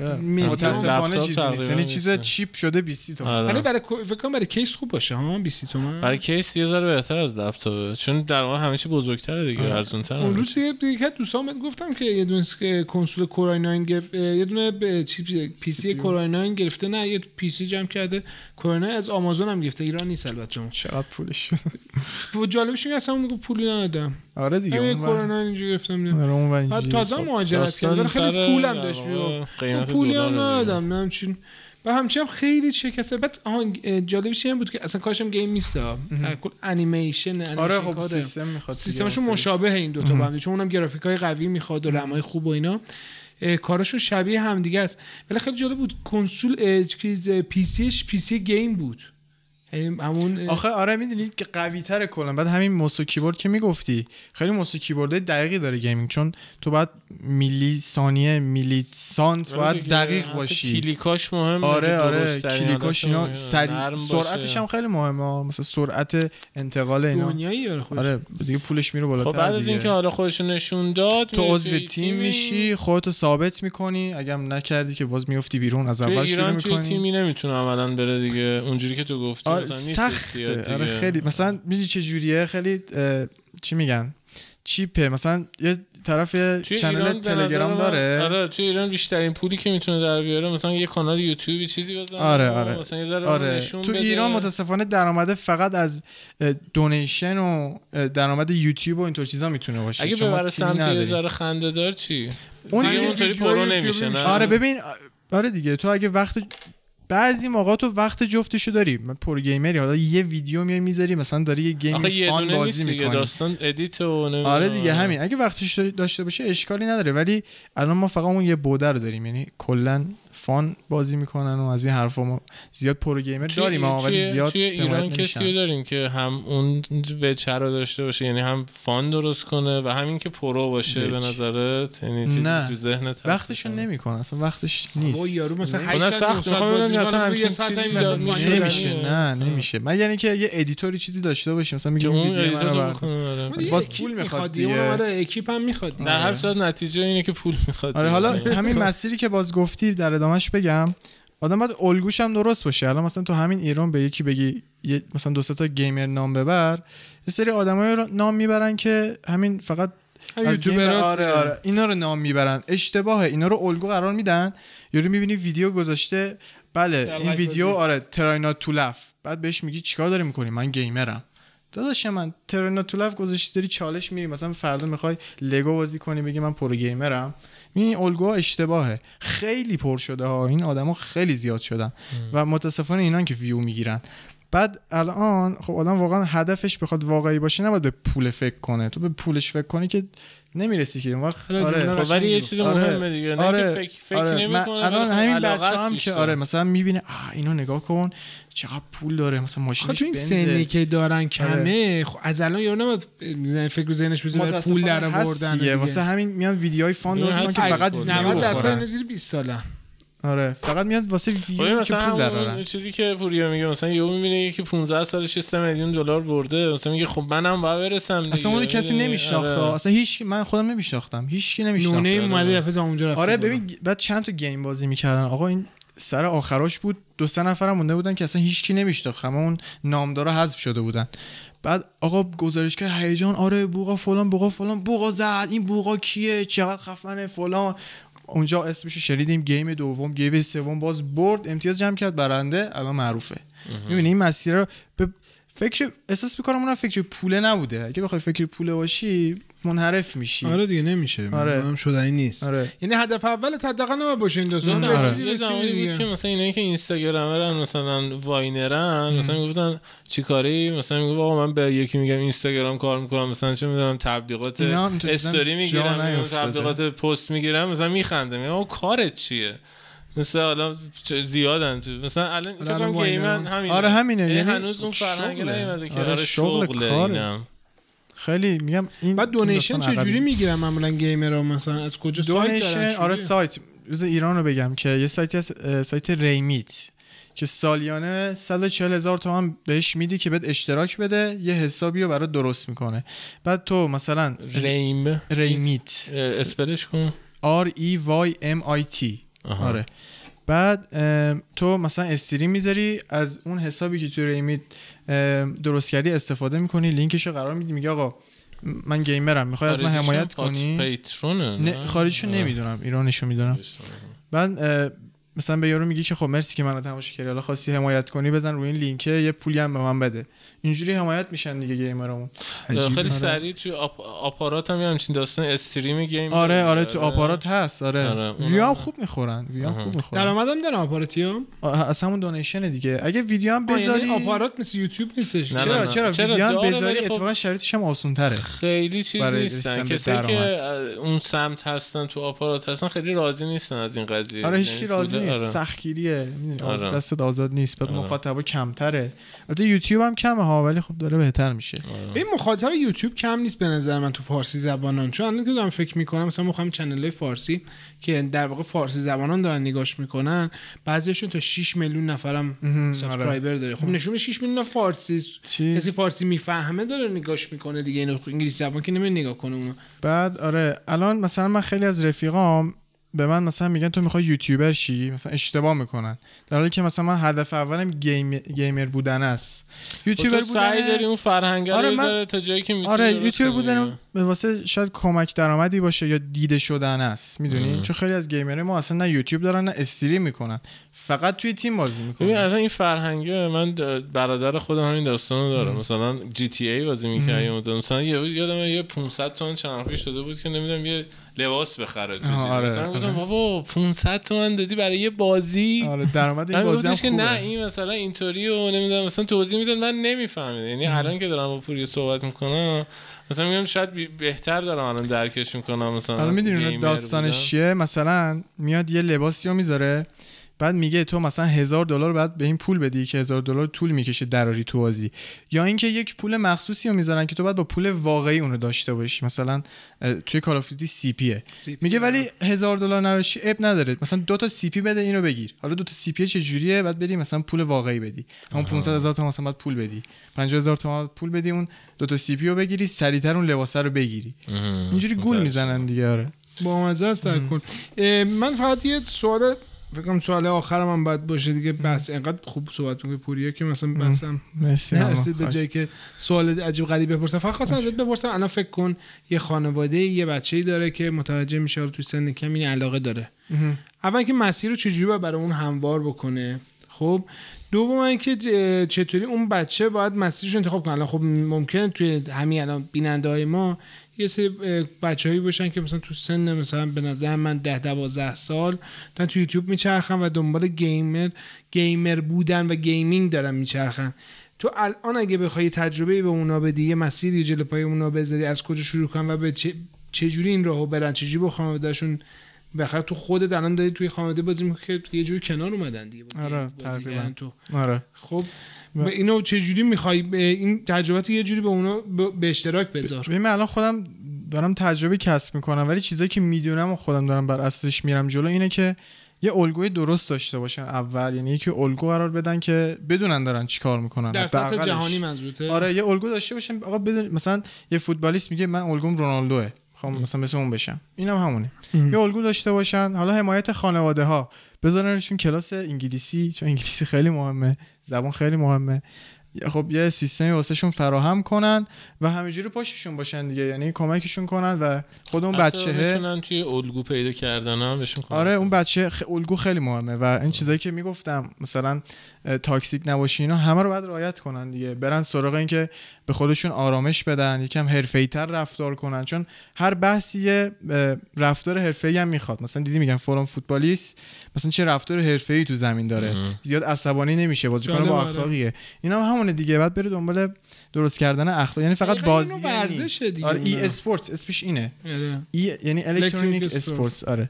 آره متأسفانه چیزی نیست، یعنی چیز چیپ شده بیست تومن. ولی برای فکر کنم برای کیس خوب باشه ها. بیست تومن برای کیس یه ذره بهتر از لپتاپه، چون در واقع همه چی بزرگتره دیگه، ارزان‌تره. اون روز دیگه دوستام گفتم که یه دونه کنسول کورای نه گرفت، یه دونه چیپ پی سی کورای نه گرفته، نه یه پی سی جمع کرده کورای نه از آمازون هم گرفته، ایران نیست البته. اون چقدر پولش بود؟ جالبش اینه اصلا میگه پولی ندادم. آره دیگه اون کورای نه اینجوری گرفتم، بعد تازه مهاجرت کردم، خیلی پولم داشت. پولی هم ندادم، نمی‌چین و همچنین خیلی شکسته. بعد جالبش این بود که اصلا کارشم گیم نیست، در کل انیمیشن. آره خب سیستم میخواد، سیستمشون مشابه این دوتا با هم، چون اونم گرافیکای قوی میخواد و رمای خوب و اینا، کاراشون شبیه همدیگه است. ولی خیلی جالب بود کنسول چیز پی سیش پی سی گیم بود همون. آخه آره میدونید که قوی تره کلا. بعد همین موس و کیبورد که میگفتی، خیلی موس و کیبورد دقیقی داره گیمینگ، چون تو باید میلی ثانیه میلی سانت باید دقیق باشی، کلیکاش مهمه. آره آره کلیکاش اینا سریع، سرعتش هم خیلی مهمه، مثلا سرعت انتقال اینا دنیایی. آره خودش آره دیگه پولش میره بالاتر. خب بعد از اینکه حالا خودش نشون داد تو عضو تیم میشی، خودتو ثابت میکنی، اگرم نکردی که باز میافتی بیرون از اول شروع میکنی. تو تیمی نمیتونه عملاً بره دیگه اونجوری که تو گفتی، سخته. آره خیلی مثلا میدونی چه جوریه، خیلی چی میگن چیپه. مثلا یه طرف یه چنل تلگرام داره. آره تو ایران بیشترین پولی که میتونه در بیاره مثلا یه کانال یوتیوبی چیزی بزنه. آره آره مثلا یه ذره آره. نشون بده. تو ایران متاسفانه درآمد فقط از دونیشن و درآمد یوتیوب و اینطور چیزا میتونه باشه. اگه ببره سمت یه ذره خنده‌دار چی اون دیگه اونطوری پرو نمیشه. آره ببین آره دیگه تو اگه وقت بعضی موقع تو وقت جفتشو داری. من پرو گیمری، حالا یه ویدیو میای میذاری مثلا داری یه گیم فان بازی میکنی، داستان ادیت و نمیدونم. آره دیگه همین، اگه وقتش داشته باشه اشکالی نداره، ولی الان ما فقط اون یه بوده رو داریم، یعنی کلا فان بازی میکنن و از این حرفا. ما زیاد پرو گیمر داریم اما ولی زیاد توی ایران کسی داریم که هم اون وچر رو داشته باشه، یعنی هم فان درست کنه و همین که پرو باشه. به نظرت یعنی چیزی تو ذهنت وقتشو نمیکنه، اصلا وقتش نیست. یارو مثلا هشت نمیشه. نه نمیشه. من یعنی که یه ادیتوری چیزی داشته باشیم مثلا میگم ویدیو منو باز پول میخواد دیگه. آره اکیپ هم میخواد. در هر صورت نتیجه اینه که پول میخواد. آره حالا همین مسیری که باز گفتی در ادامهش بگم، آدم باید الگوش هم درست باشه. الان مثلا تو همین ایران به یکی بگی مثلا دو سه تا گیمر نام ببر، یه سری آدمای رو نام میبرن که همین فقط یوتیوبرها. آره آره اینا رو نام میبرن، اشتباهه. اینا رو الگو قرار میدن. یارو میبینی ویدیو گذاشته، بله این ویدیو آره تراینا تولف، بعد بهش میگی چیکار داری میکنی؟ من گیمرم داداش من. تراینا تولف گذاشتی داری چالش میری، مثلا فردا میخوای لگو بازی کنی بگی من پرو گیمرم. این الگوها اشتباهه. خیلی پر شده ها، این آدما خیلی زیاد شدن ام. و متاسفانه اینان که ویو میگیرن. بعد الان خب آدم واقعا هدفش بخواد واقعی باشه نباید به پول فکر کنه. تو به پولش فکر کنی که نمیرسی که اون وقت. آره ولی یه چیز مهمه دیگه، نه که فکر فکر نمی‌کنه. الان همین بچه‌ها هم که آره مثلا می‌بینه آ اینو نگاه کن چقدر پول داره، مثلا ماشینش بنزه. خب این سنی که دارن کمه، خب از الان یارو نباید می‌زنه فکر رو ذهنش بزنه پول در آوردن دیگه. واسه همین میان ویدیوهای فان درست می‌کنن که فقط نود درصد زیر بیست ساله. آره فقط میاد واسه ویدیو که پول درآره. چیزی که پوریا میگه مثلا یهو میبینه یکی پانزده سالش سه میلیون دلار برده، مثلا میگه خب منم باید برسم دیگه. اصلا اون کسی نمیشناخت، اصلا هیچ من خودم نمیشناختم، هیچ کی نمیشناخت. نونه اومده دفعه اونجا رفت. آره ببین بعد چند تا گیم بازی میکردن، آقا این سر آخرش بود، دو سه نفرم مونده بودن که اصلا هیچ کی نمیشناخت، همون نامدارا حذف شده بودن. بعد آقا گزارش کرد هیجان، آره بوقا فلان بوقا فلان بوقا زد، این بوقا کیه چقدر خفنه فلان. اونجا اسمشو شنیدیم. گیم دوم گیم سوم باز برد، امتیاز جمع کرد، برنده الان معروفه. میبینی این مسیر رو به فکر احساس می‌کنم اونم فکر پوله نبوده. اگه بخوای فکر پوله باشی منحرف میشی. آره دیگه نمیشه، منظورم شدنی نیست. آره. یعنی هدف اولت حداقل نباید باشه این دوستا. آره. یه زمانی بود که مثلا اینایی که اینستاگرامرن مثلا واینرن مثلا میگفتن چیکاری، مثلا میگفت آقا من به یکی میگم اینستاگرام کار میکنم، مثلا چه میدونم تبلیغات استوری میگیرم، تبلیغات پست میگیرم، مثلا میخندم. آقا کارت چیه؟ مثلا الان زیادن تو مثلا الان فکر کنم گیمن همین. آره همینه، یعنی هنوز اون فرهنگ نیومده که آره شغل کارم. خیلی میگم این بعد دونیشن چجوری میگیرن معمولا گیمرها؟ مثلا از کجا سایت دارن؟ آره سایت روز ایران رو بگم که یه سایتی سایت ریمیت که سالیانه صد و چهل هزار تومان بهش میدی که بهت اشتراک بده، یه حسابی رو برات درست میکنه. بعد تو مثلا ریم ریمیت اسپلش کن آر ای وای ام آی تی. آره بعد تو مثلا استریم میذاری، از اون حسابی که تو ریمیت درست کردی استفاده میکنی، لینکشو قرار میدی، میگه آقا من گیمرم میخوای از من حمایت کنی. خارجیشو نمیدونم ایرانیشو میدونم. بعد مثلا به یارو میگی که خب مرسی که منو تماشا کردی، حالا خواستی حمایت کنی بزن روی این لینکه یه پولی هم به من بده. اینجوری حمایت میشن دیگه گیمرامون. خیلی سریع تو آپ... آپارات هم همین داستان استریم گیم. آره آره تو آپارات هست. آره, آره. ویو هم خوب میخورن، ویو هم خوب میخورن. درآمدم داره آپاراتیام از همون دونیشن دیگه. اگه ویدیو هم بذاری آپارات مثل یوتیوب نیستش. نه چرا نه. چرا ویدیو هم بذاری اتفاقا شرایطش هم آسان‌تره. خیلی چیز نیستن کسایی که اون سمت هستن تو آپارات هستن خیلی راضی نیستن از این قضیه. آره هیچ کی راضی آره. سختگیریه میدونی آره. دست آزاد نیست بعد آره. مخاطبا کمتره. البته یوتیوب هم کمه ها ولی خب داره بهتر میشه. آره. این مخاطب یوتیوب کم نیست به نظر من تو فارسی زبانان، چون من فکر میکنم مثلا میخوام چنل فارسی که در واقع فارسی زبانان دارن نگاش میکنن بعضیشون تا شش میلیون نفرم سابسکرایبر داره. خب نشون شش میلیون نفر فارسی کسی فارسی میفهمه داره نگاش میکنه دیگه، اینو انگلیسی زبان که نمیاد نگاه کنه اونو. بعد آره الان مثلا من خیلی از رفیقام به من مثلا میگن تو میخوای یوتیوبر شی، مثلا اشتباه میکنن، در حالی که مثلا من هدف اولم گیم... گیمر بودن است. یوتیوبر بودن سعی داری اون فرهنگ رو آره من... تا جایی که میتونی. آره یوتیوبر بودن به واسه شاید کمک درآمدی باشه یا دیده شدن است میدونی، چون خیلی از گیمرها ما اصلا نه یوتیوب دارن نه استریم میکنن، فقط توی تیم بازی میکنن. ببین اصلا این فرهنگ من برادر خودم همین داستانو داره. مثلا جی تی ای بازی میکنه، مثلا یادم یه پانصد تومن چنخی شده بود که نمیدونم یه لباس بخره تو آره. مثلا گفتم آره. بابا پانصد تومن دادی برای یه بازی؟ آره درآمد این بازی هم خوبه. نه این مثلا اینطوری و نمیدونم مثلا توضیح میدن من نمیفهمیدم. یعنی الان که دارم با پوریا صحبت میکنم مثلا میگم شاید بهتر دارم الان درکش میکنم. مثلا الان میدونی داستانش چیه؟ مثلا میاد یه لباسی رو میذاره بعد میگه تو مثلا هزار دلار بعد به این پول بدی که هزار دلار طول میکشه دراری تو بازی، یا اینکه یک پول مخصوصی رو میذارن که تو بعد با پول واقعی اون رو داشته باشی، مثلا توی کال اف دیوتی سی پیه سی پی میگه آه. ولی هزار دلار نراشی اب نداره، مثلا دو تا سی پی بده اینو بگیر. حالا دو تا سی پی چه جوریه؟ بعد بدی مثلا پول واقعی بدی، همون پانصد هزار تومان مثلا بعد پول بدی، پنجاه هزار تومان پول بدی، اون دو تا سی پی رو بگیری، سریعتر اون لباسه رو بگیری. اینجوری گول میزنن دیگه. آره با مزه است در کل. من فقط یه سوال فکرم سوال آخرم هم باید باشه دیگه. بس اینقدر خوب صحبت میکنی پوریا که مثلا بسم نرسید به جایی که سوال عجیب غریب بپرسم. فقط خواستم ازت بپرسم الان فکر کن یه خانواده یه بچه‌ای داره که متوجه میشه تو سن کم این علاقه داره، اول که مسیر رو چجوری برای اون هموار بکنه؟ خب دوم اینکه چطوری اون بچه باید مسیرش رو انتخاب کنه؟ الان خب ممکنه توی همین الان بیننده‌های ما یه سری بچه‌هایی باشن که مثلا تو سن مثلا به نظر من ده تا دوازده سال دارن تو یوتیوب میچرخن و دنبال گیمر گیمر بودن و گیمینگ دارن میچرخن. تو الان اگه بخوای تجربه به اونا بدی، یه مسیری جلوی پای اونا بذاری، از کجا شروع کنن و به چه چجوری این راهو برن، چجوری با خانواده‌شون بخاطر تو خودت الان داری توی خانواده بازی می‌کنی که یه جوری کنار اومدن دیگه. آره تقریبا تو. آره خب و اینو چه جوری می‌خوای این تجربه یه جوری به اونا به اشتراک بذار؟ ببین من الان خودم دارم تجربه کسب میکنم، ولی چیزایی که میدونم و خودم دارم بر اساسش میرم جلو اینه که یه الگوی درست داشته باشن اول، یعنی یکی الگو قرار بدن که بدونن دارن چیکار میکنن در سطح جهانی. منظورته آره یه الگو داشته باشن. آقا بدون مثلا یه فوتبالیست میگه من الگوم رونالدوئه، می‌خوام مثلا مثل اون بشم، اینم هم همونه. یه الگو داشته باشن. حالا حمایت خانواده‌ها، بذارنشون کلاس انگلیسی، چون انگلیسی خیلی مهمه، زبان خیلی مهمه. خب یه سیستمی واسهشون فراهم کنن و همینجوری پشتشون باشن دیگه، یعنی کمکشون کنن و خود اون بچه‌ها میتونن توی الگو پیدا کردن هم بهشون کمک. آره اون بچه خ... الگو خیلی مهمه و این چیزایی که میگفتم مثلا تاکسیک نباشی اینا همه رو باید رعایت کنن دیگه، برن سراغ این که به خودشون آرامش بدن، یکم حرفه‌ای‌تر رفتار کنن، چون هر بحثیه رفتار حرفه‌ای هم میخواد. مثلا دیدی میگن فلان فوتبالیست مثلا چه رفتار حرفه‌ای تو زمین داره، ام. زیاد عصبانی نمیشه، بازیکن با اخلاقیه، اینا هم دیگه بعد بره دنبال درست کردن اخلاق. یعنی فقط بازی ورزش دیگه. آره ای اسپورتس اسمش اینه ای، یعنی الکترونیک اسپورتس. آره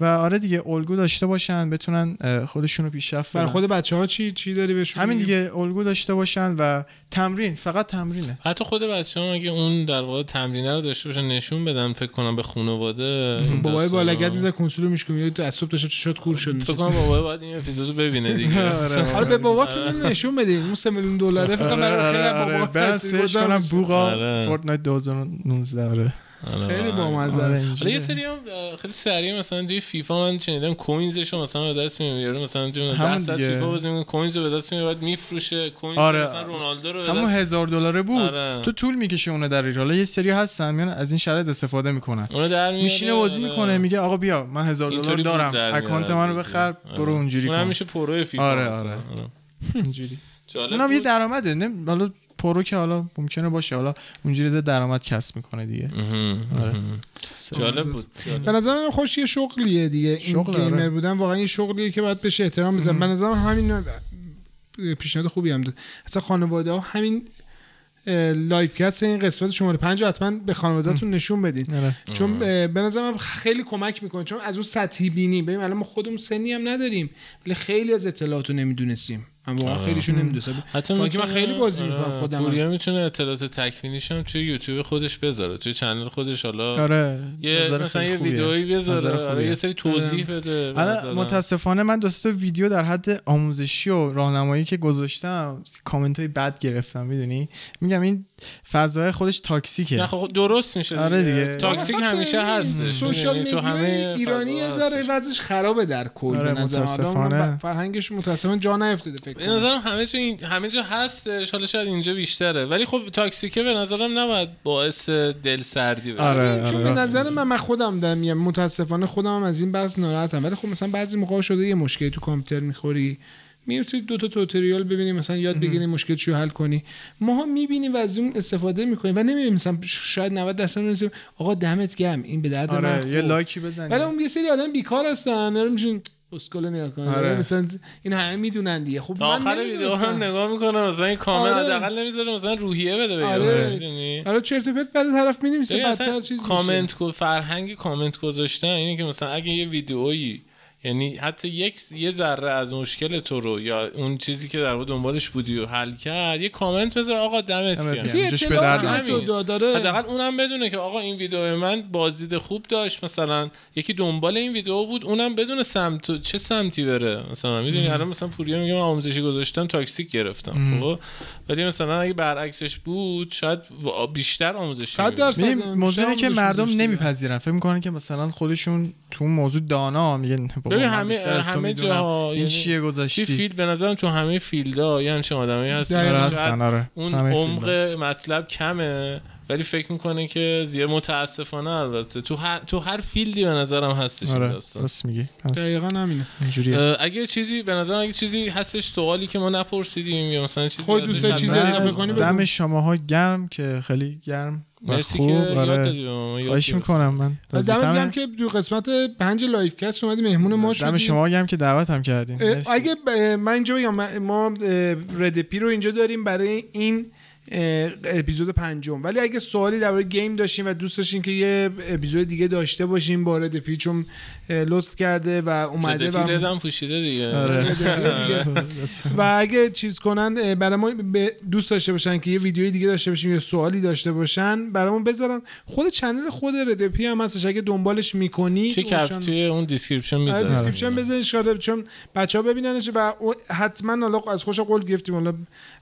و آره دیگه الگو داشته باشن بتونن خودشون رو پیشرفت بدن. برای خود بچه‌ها چی چی داری بهشون؟ همین دیگه الگو داشته باشن و تمرین، فقط تمرینه. حتی خود بچه‌ها اگه اون در واقع تمرینه رو داشته باشن نشون بدن، فکر کنم به خانواده بابای بالاگرد میزه کنسولو میشکنه تو عصب داشت شد کور شد. فکر کنم بابا باید این اپیزودو ببینه دیگه. آره به باباتون نشون بدین اون سه میلیون دلاره. فکر کنم برای خیلی بابا سرچ کنم بوقا فورتنایت دو هزار و نوزده. خیلی بامزه است. حالا یه سری هم خیلی سریع مثلا توی فیفا من چنیدم کوینزش مثلا به دست میاره، مثلا توی ده صد فیفا بازی میکنه کوینز رو به دست میاره، بعد میفروشه کوینز. آره. مثلا رونالدو رو همون هزار دلاره بود. آره. تو طول میکشه اون در ایران. حالا یه سری هستن میان از این شرایط استفاده میکنن، اون در میاره میشینه بازی میکنه میگه آقا بیا من هزار دلار دارم اکانت منو بخر برو اونجوری کن. اون میشه پرو فیفا. آره آره اینجوری جالب. اونم یه درآمده حالا پرو که حالا ممکنه باشه، حالا اونجوری درآمد کسب میکنه دیگه. آره. جالب بود. به نظرم خوش یه شغلیه دیگه این گیمر بودن، واقعا یه شغلیه که باید بهش احترام بذارن. به نظرم همین پیشنهاد خوبی هم داد. اصلا خانواده ها همین لایف گتس این قسمت شماره پنج حتما به خانواده‌تون نشون بدید. آره. چون به نظرم خیلی کمک میکنه، چون از اون سطحی بینی ببین الان ما خودمون سنی هم نداریم ولی خیلی از اطلاعاتو نمیدونستیم. واقعا خیلیشون نمیدونسه. حتی من خیلی بازی میکنم خودم. پوریا میتونه اطلاعات تکمیلیش هم توی یوتیوب خودش بذاره، توی کانال خودش. حالا آره. یه مثلا یه ویدئویی بذاره، آره یه سری توضیح آره. بده. حالا متاسفانه من دو سه تا ویدیو در حد آموزشی و راهنمایی که گذاشتم کامنتای بد گرفتم، میدونی؟ میگم این فضای خودش تاکسیکه. نه خب درست میشه. آره دیگه. دیگه. تاکسیک همیشه هستش. سوشال تو همه ایرانی ازره وضعش خرابه در کل به نظر آدم. فرهنگش متاسفانه جا نیفتاده. به نظرم همه جا این همه جا هستش، حالا شاید اینجا بیشتره، ولی خب تاکسیکه به نظرم نباید باعث دلسردی بشه. آره، چون آره، به نظر من من خودم دارم میگم متاسفانه خودم هم از این بحث ناراحتم، ولی خب مثلا بعضی موقع شده یه مشکلی تو کامپیوتر میخوری میرسی دو تا توتوریال ببینی مثلا یاد بگیری مشکلشو حل کنی، ماها میبینیم و از اون استفاده میکنیم و نمیبینیم مثلا شاید نود درصد نمی‌رسیم آقا دمت گرم این به درد آره، من یه لایکی بزنید. ولی اون یه سری آدم بیکار هستن نمی‌شن اسکول نگاه کنه. آره. مثلا این همه میدونن دیگه. خب من آخر ویدیو هم نگاه میکنم مثلا این کامنت حداقل نمیذاره مثلا روحیه بده به یارو، میدونی؟ آره چرت و پرت بعد طرف مینویسه بدتر چیز میشه. کامنت کو فرهنگ کامنت گذاشتن اینه که مثلا اگه یه ویدئویی یعنی حتی یک یه ذره از مشکل تو رو یا اون چیزی که در واقع دنبالش بودی و حل کرد یه کامنت بذار آقا دمت گرم چش به درد نمی‌خوره، حداقل اونم بدونه که آقا این ویدیو من بازدید خوب داشت، مثلا یکی دنبال این ویدیو بود اونم بدونه سمت چه سمتی بره. مثلا میدونی الان مثلا پوریا میگه من آموزشی گذاشتم تاکسیک گرفتم، خب ولی مثلا اگه برعکسش بود شاید بیشتر آموزشی می‌دید. موضوعی که مردم نمیپذیرن، فکر می‌کنن که مثلا خودشون تو موضوع دانا میگن ببین همه همه جا این چیه گذاشتی فیلد. به نظرم تو همه فیلدها یه همچین آدمایی هستن، آره اون عمق مطلب کمه ولی فکر میکنه که زیر متاسفانه البته تو هر تو هر فیلدی به نظرم هستش. آره. داستان راست میگی دقیقاً همینه اینجوریه. اگه چیزی به نظرم اگه چیزی هستش سوالی که ما نپرسیدیم یا مثلا چیزی خود دوست چیزی اضافه کنی دم شماها گرم که خیلی گرم مرسی که یاد دادیم. خواهش میکنم. من دمت گرم که تو قسمت پنج لایف کست اومدی مهمون ما شدی. دم شما گرم که دعوت هم کردین. اگه من اینجا بگم ما ردپی رو اینجا داریم برای این اپیزود پنجم، ولی اگه سوالی درباره گیم داشتین و دوست داشتین که یه اپیزود دیگه داشته باشیم با ردپی چون لطف کرده و اومده و دیدم پوشیده دیگه و اگه چیز کنن برای ما دوست داشته باشن که یه ویدیوی دیگه داشته باشیم یا سوالی داشته باشن برامون بذارن. خود چنل خود ردپی هم هستش اگه دنبالش میکنی چه کپچه اون دیسکریپشن بذار دیسکریپشن بذارین شاید چون بچه‌ها ببیننش و حتما حالا از خوشا قول گرفتیم حالا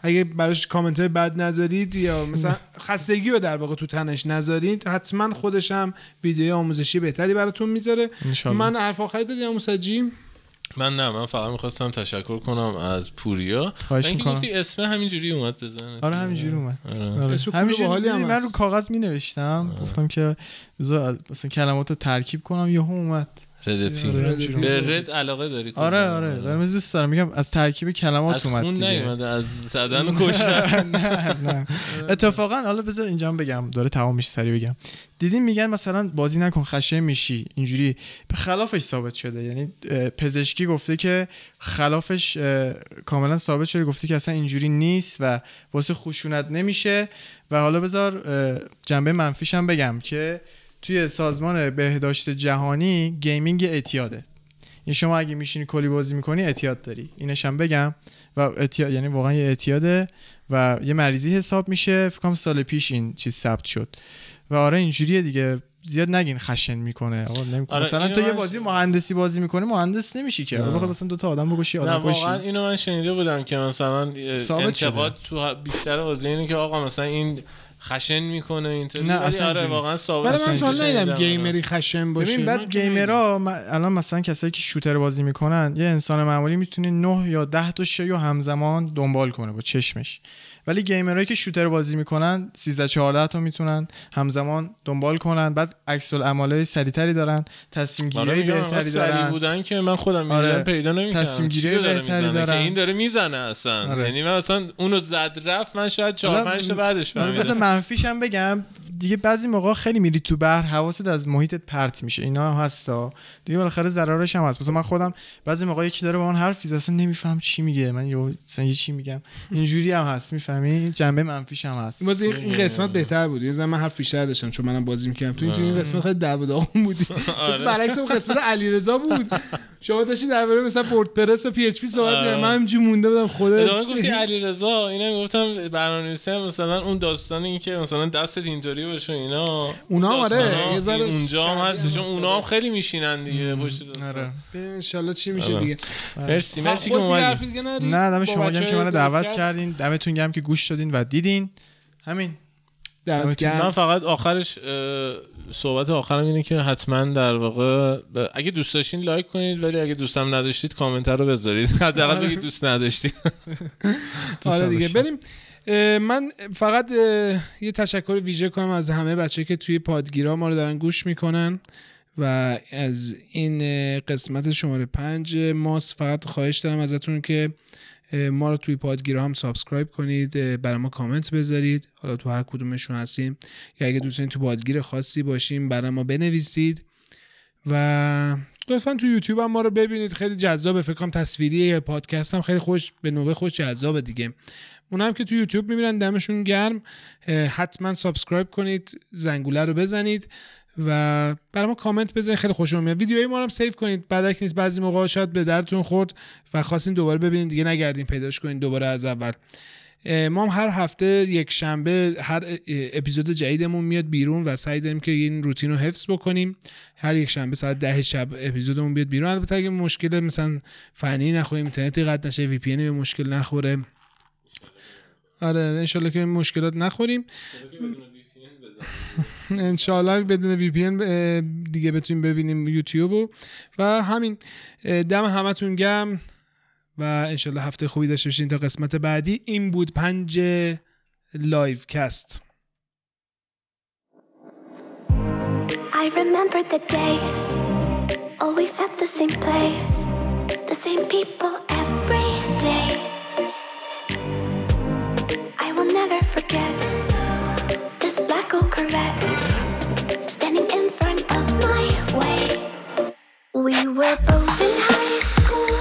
اگه براش کامنت بعد نذارید یا مثلا خستگی رو در واقع تو تنش نذارید حتما خودش هم ویدیوی آموزشی بهتری براتون میذاره. من حرف آخری داریم سجی؟ من نه من فقط میخواستم تشکر کنم از پوریا. اینکه گفتی اسم همینجوری اومد بزنه. آره همینجوری اومد. آره. همینجوری من رو کاغذ مینوشتم گفتم که بذار مثلا کلماتو ترکیب کنم یهو اومد ردپی. به رد علاقه داری؟ آره آره دارم دوست دارم میگم از ترکیب کلمات اومد دیگه. از خون نیومده از زدن و کشتن. نه نه اتفاقا حالا بذار اینجا بگم داره تمام میشه سری بگم. دیدین میگن مثلا بازی نکن خشن میشی اینجوری، به خلافش ثابت شده. یعنی پزشکی گفته که خلافش کاملا ثابت شده، گفته که اصلا اینجوری نیست و واسه خشونت نمیشه. و حالا بذار جنبه منفیش هم بگم که توی سازمان بهداشت جهانی گیمینگ اعتیاده. این شما اگه میشینی کلی بازی میکنی اعتیاد داری، اینش هم بگم. و اعتیاد یعنی واقعا یه اعتیاده و یه مریضی حساب میشه. فکر کنم سال پیش این چیز ثبت شد و آره اینجوریه دیگه. زیاد نگین خشن میکنه آره مثلا تو یه بازی مهندسی بازی میکنی مهندس نمیشی که بخوای مثلا دو تا آدم بکشی آدم کشی. واقعا اینو من شنیده بودم که مثلا انتقاد تو بیشتر بازی اینه که آقا مثلا این خشن میکنه اینطوری. نه اصلا آره واقعا ثابت است. من کلا نمیدونم گیمری خشن باشه. ببین بعد گیمرها الان مثلا کسایی که شوتر بازی میکنن یه انسان معمولی میتونه نه یا ده تا شیو همزمان دنبال کنه با چشمش، ولی گیمرایی که شوتر بازی میکنن سیزده چهارده تا میتونن همزمان دنبال کنن، بعد عکس العملای سریعتری دارن، تصمیم گیری بهتری دارن. سریع بودن که من خودم آره. پیدا نمیکنم. تصمیم گیری بهتری دارن که این داره میزنه اصلا. یعنی من اصلا اونو زد رفت من شاید چهار پنج تا بعدش فهمیدم. مثلا منفیش هم بگم دیگه، بعضی موقع خیلی میری تو بحر حواست از محیطت پرت میشه، اینا هستا دیگه، بالاخره ضررش هم هست. مثلا من خودم بعضی موقع یکی داره با من حرف میزنه اصلا نمیفهم چی میگه، من یا مثلا یه چی میگم اینجوری هم هست، میفهمی؟ جنبه منفیش هم هست. باز این قسمت بهتر بود، یه زمان من حرف بیشتر داشتم چون منم بازی میکردم تو این این قسمت خیلی دعوا داغون بود. مثلا برعکس اون قسمت علیرضا بود، شما داشتید در مورد مثلا وردپرس و پی اچ پی صحبت می‌کردید، من همینجوری مونده بودم خدا. شما گفتید علیرضا اینا، میگفتم برنامه‌نویسه مثلا اون داستان این که مثلا دستت اینطوری باشه اینا، اونا آره یه ذره اونجا هم هست چون اونا هم خیلی میشینن دیگه پشت دست. آره ببین ان شاء الله چی میشه دیگه. مرسی مرسی که اومدید. نه دم شما گرم که منو دعوت کردین، دمتون گرم که گوش دادین و دیدین. همین من فقط آخرش صحبت آخرم اینه که حتما در واقع اگه دوست داشتین لایک کنید، ولی اگه دوستم نداشتید کامنت رو بذارید، حداقل بگید دوست نداشتید. آره دیگه بریم. من فقط یه تشکر ویژه کنم از همه بچه‌ای که توی پادگیرا ما رو دارن گوش میکنن و از این قسمت شماره پنج ماست فقط خواهش دارم ازتون که ما رو توی پادگیرا هم سابسکرایب کنید، برای ما کامنت بذارید، حالا تو هر کدومشون هستیم، یا اگه دوستین تو پادگیر خاصی باشیم برای ما بنویسید، و لطفاً تو یوتیوب هم ما رو ببینید، خیلی جذابه، فکر کنم تصویریه، پادکست هم خیلی خوش به نوبه خوش جذابه دیگه. اونم که تو یوتیوب میبینن دمشون گرم، حتما سابسکرایب کنید، زنگوله رو بزنید و برای ما کامنت بذارید، خیلی خوشم میاد. ویدیوهای ما رو هم سیو کنید، بدک نیست، بعضی موقع شاید به درتون خورد و خواستین دوباره ببینید دیگه نگردین پیداش کنین دوباره از اول. ما هم هر هفته یک شنبه هر اپیزود جدیدمون میاد بیرون و سعی داریم که این روتین رو حفظ بکنیم، هر یک شنبه ساعت ده شب اپیزودمون بیاد بیرون. البته اگه مشکل مثلا فنی نخوریم، اینترنتی قطع نشه، وی پی ان به مشکل نخوره، آره ان شاءالله که مشکلات نخوریم، انشالله بدون وی پی ان دیگه بتونیم ببینیم یوتیوبو. و همین، دم همتون گرم و انشالله هفته خوبی داشته باشین تا قسمت بعدی. این بود پنج لایو کست. I remember the days always at the same place, the same people every day. I will never forget this black old Corvette standing in front of my way. We were both in high school.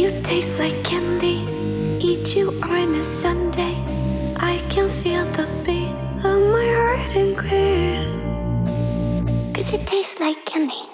You taste like candy, eat you on a Sunday. I can feel the beat of my heart increase. Cause it tastes like candy.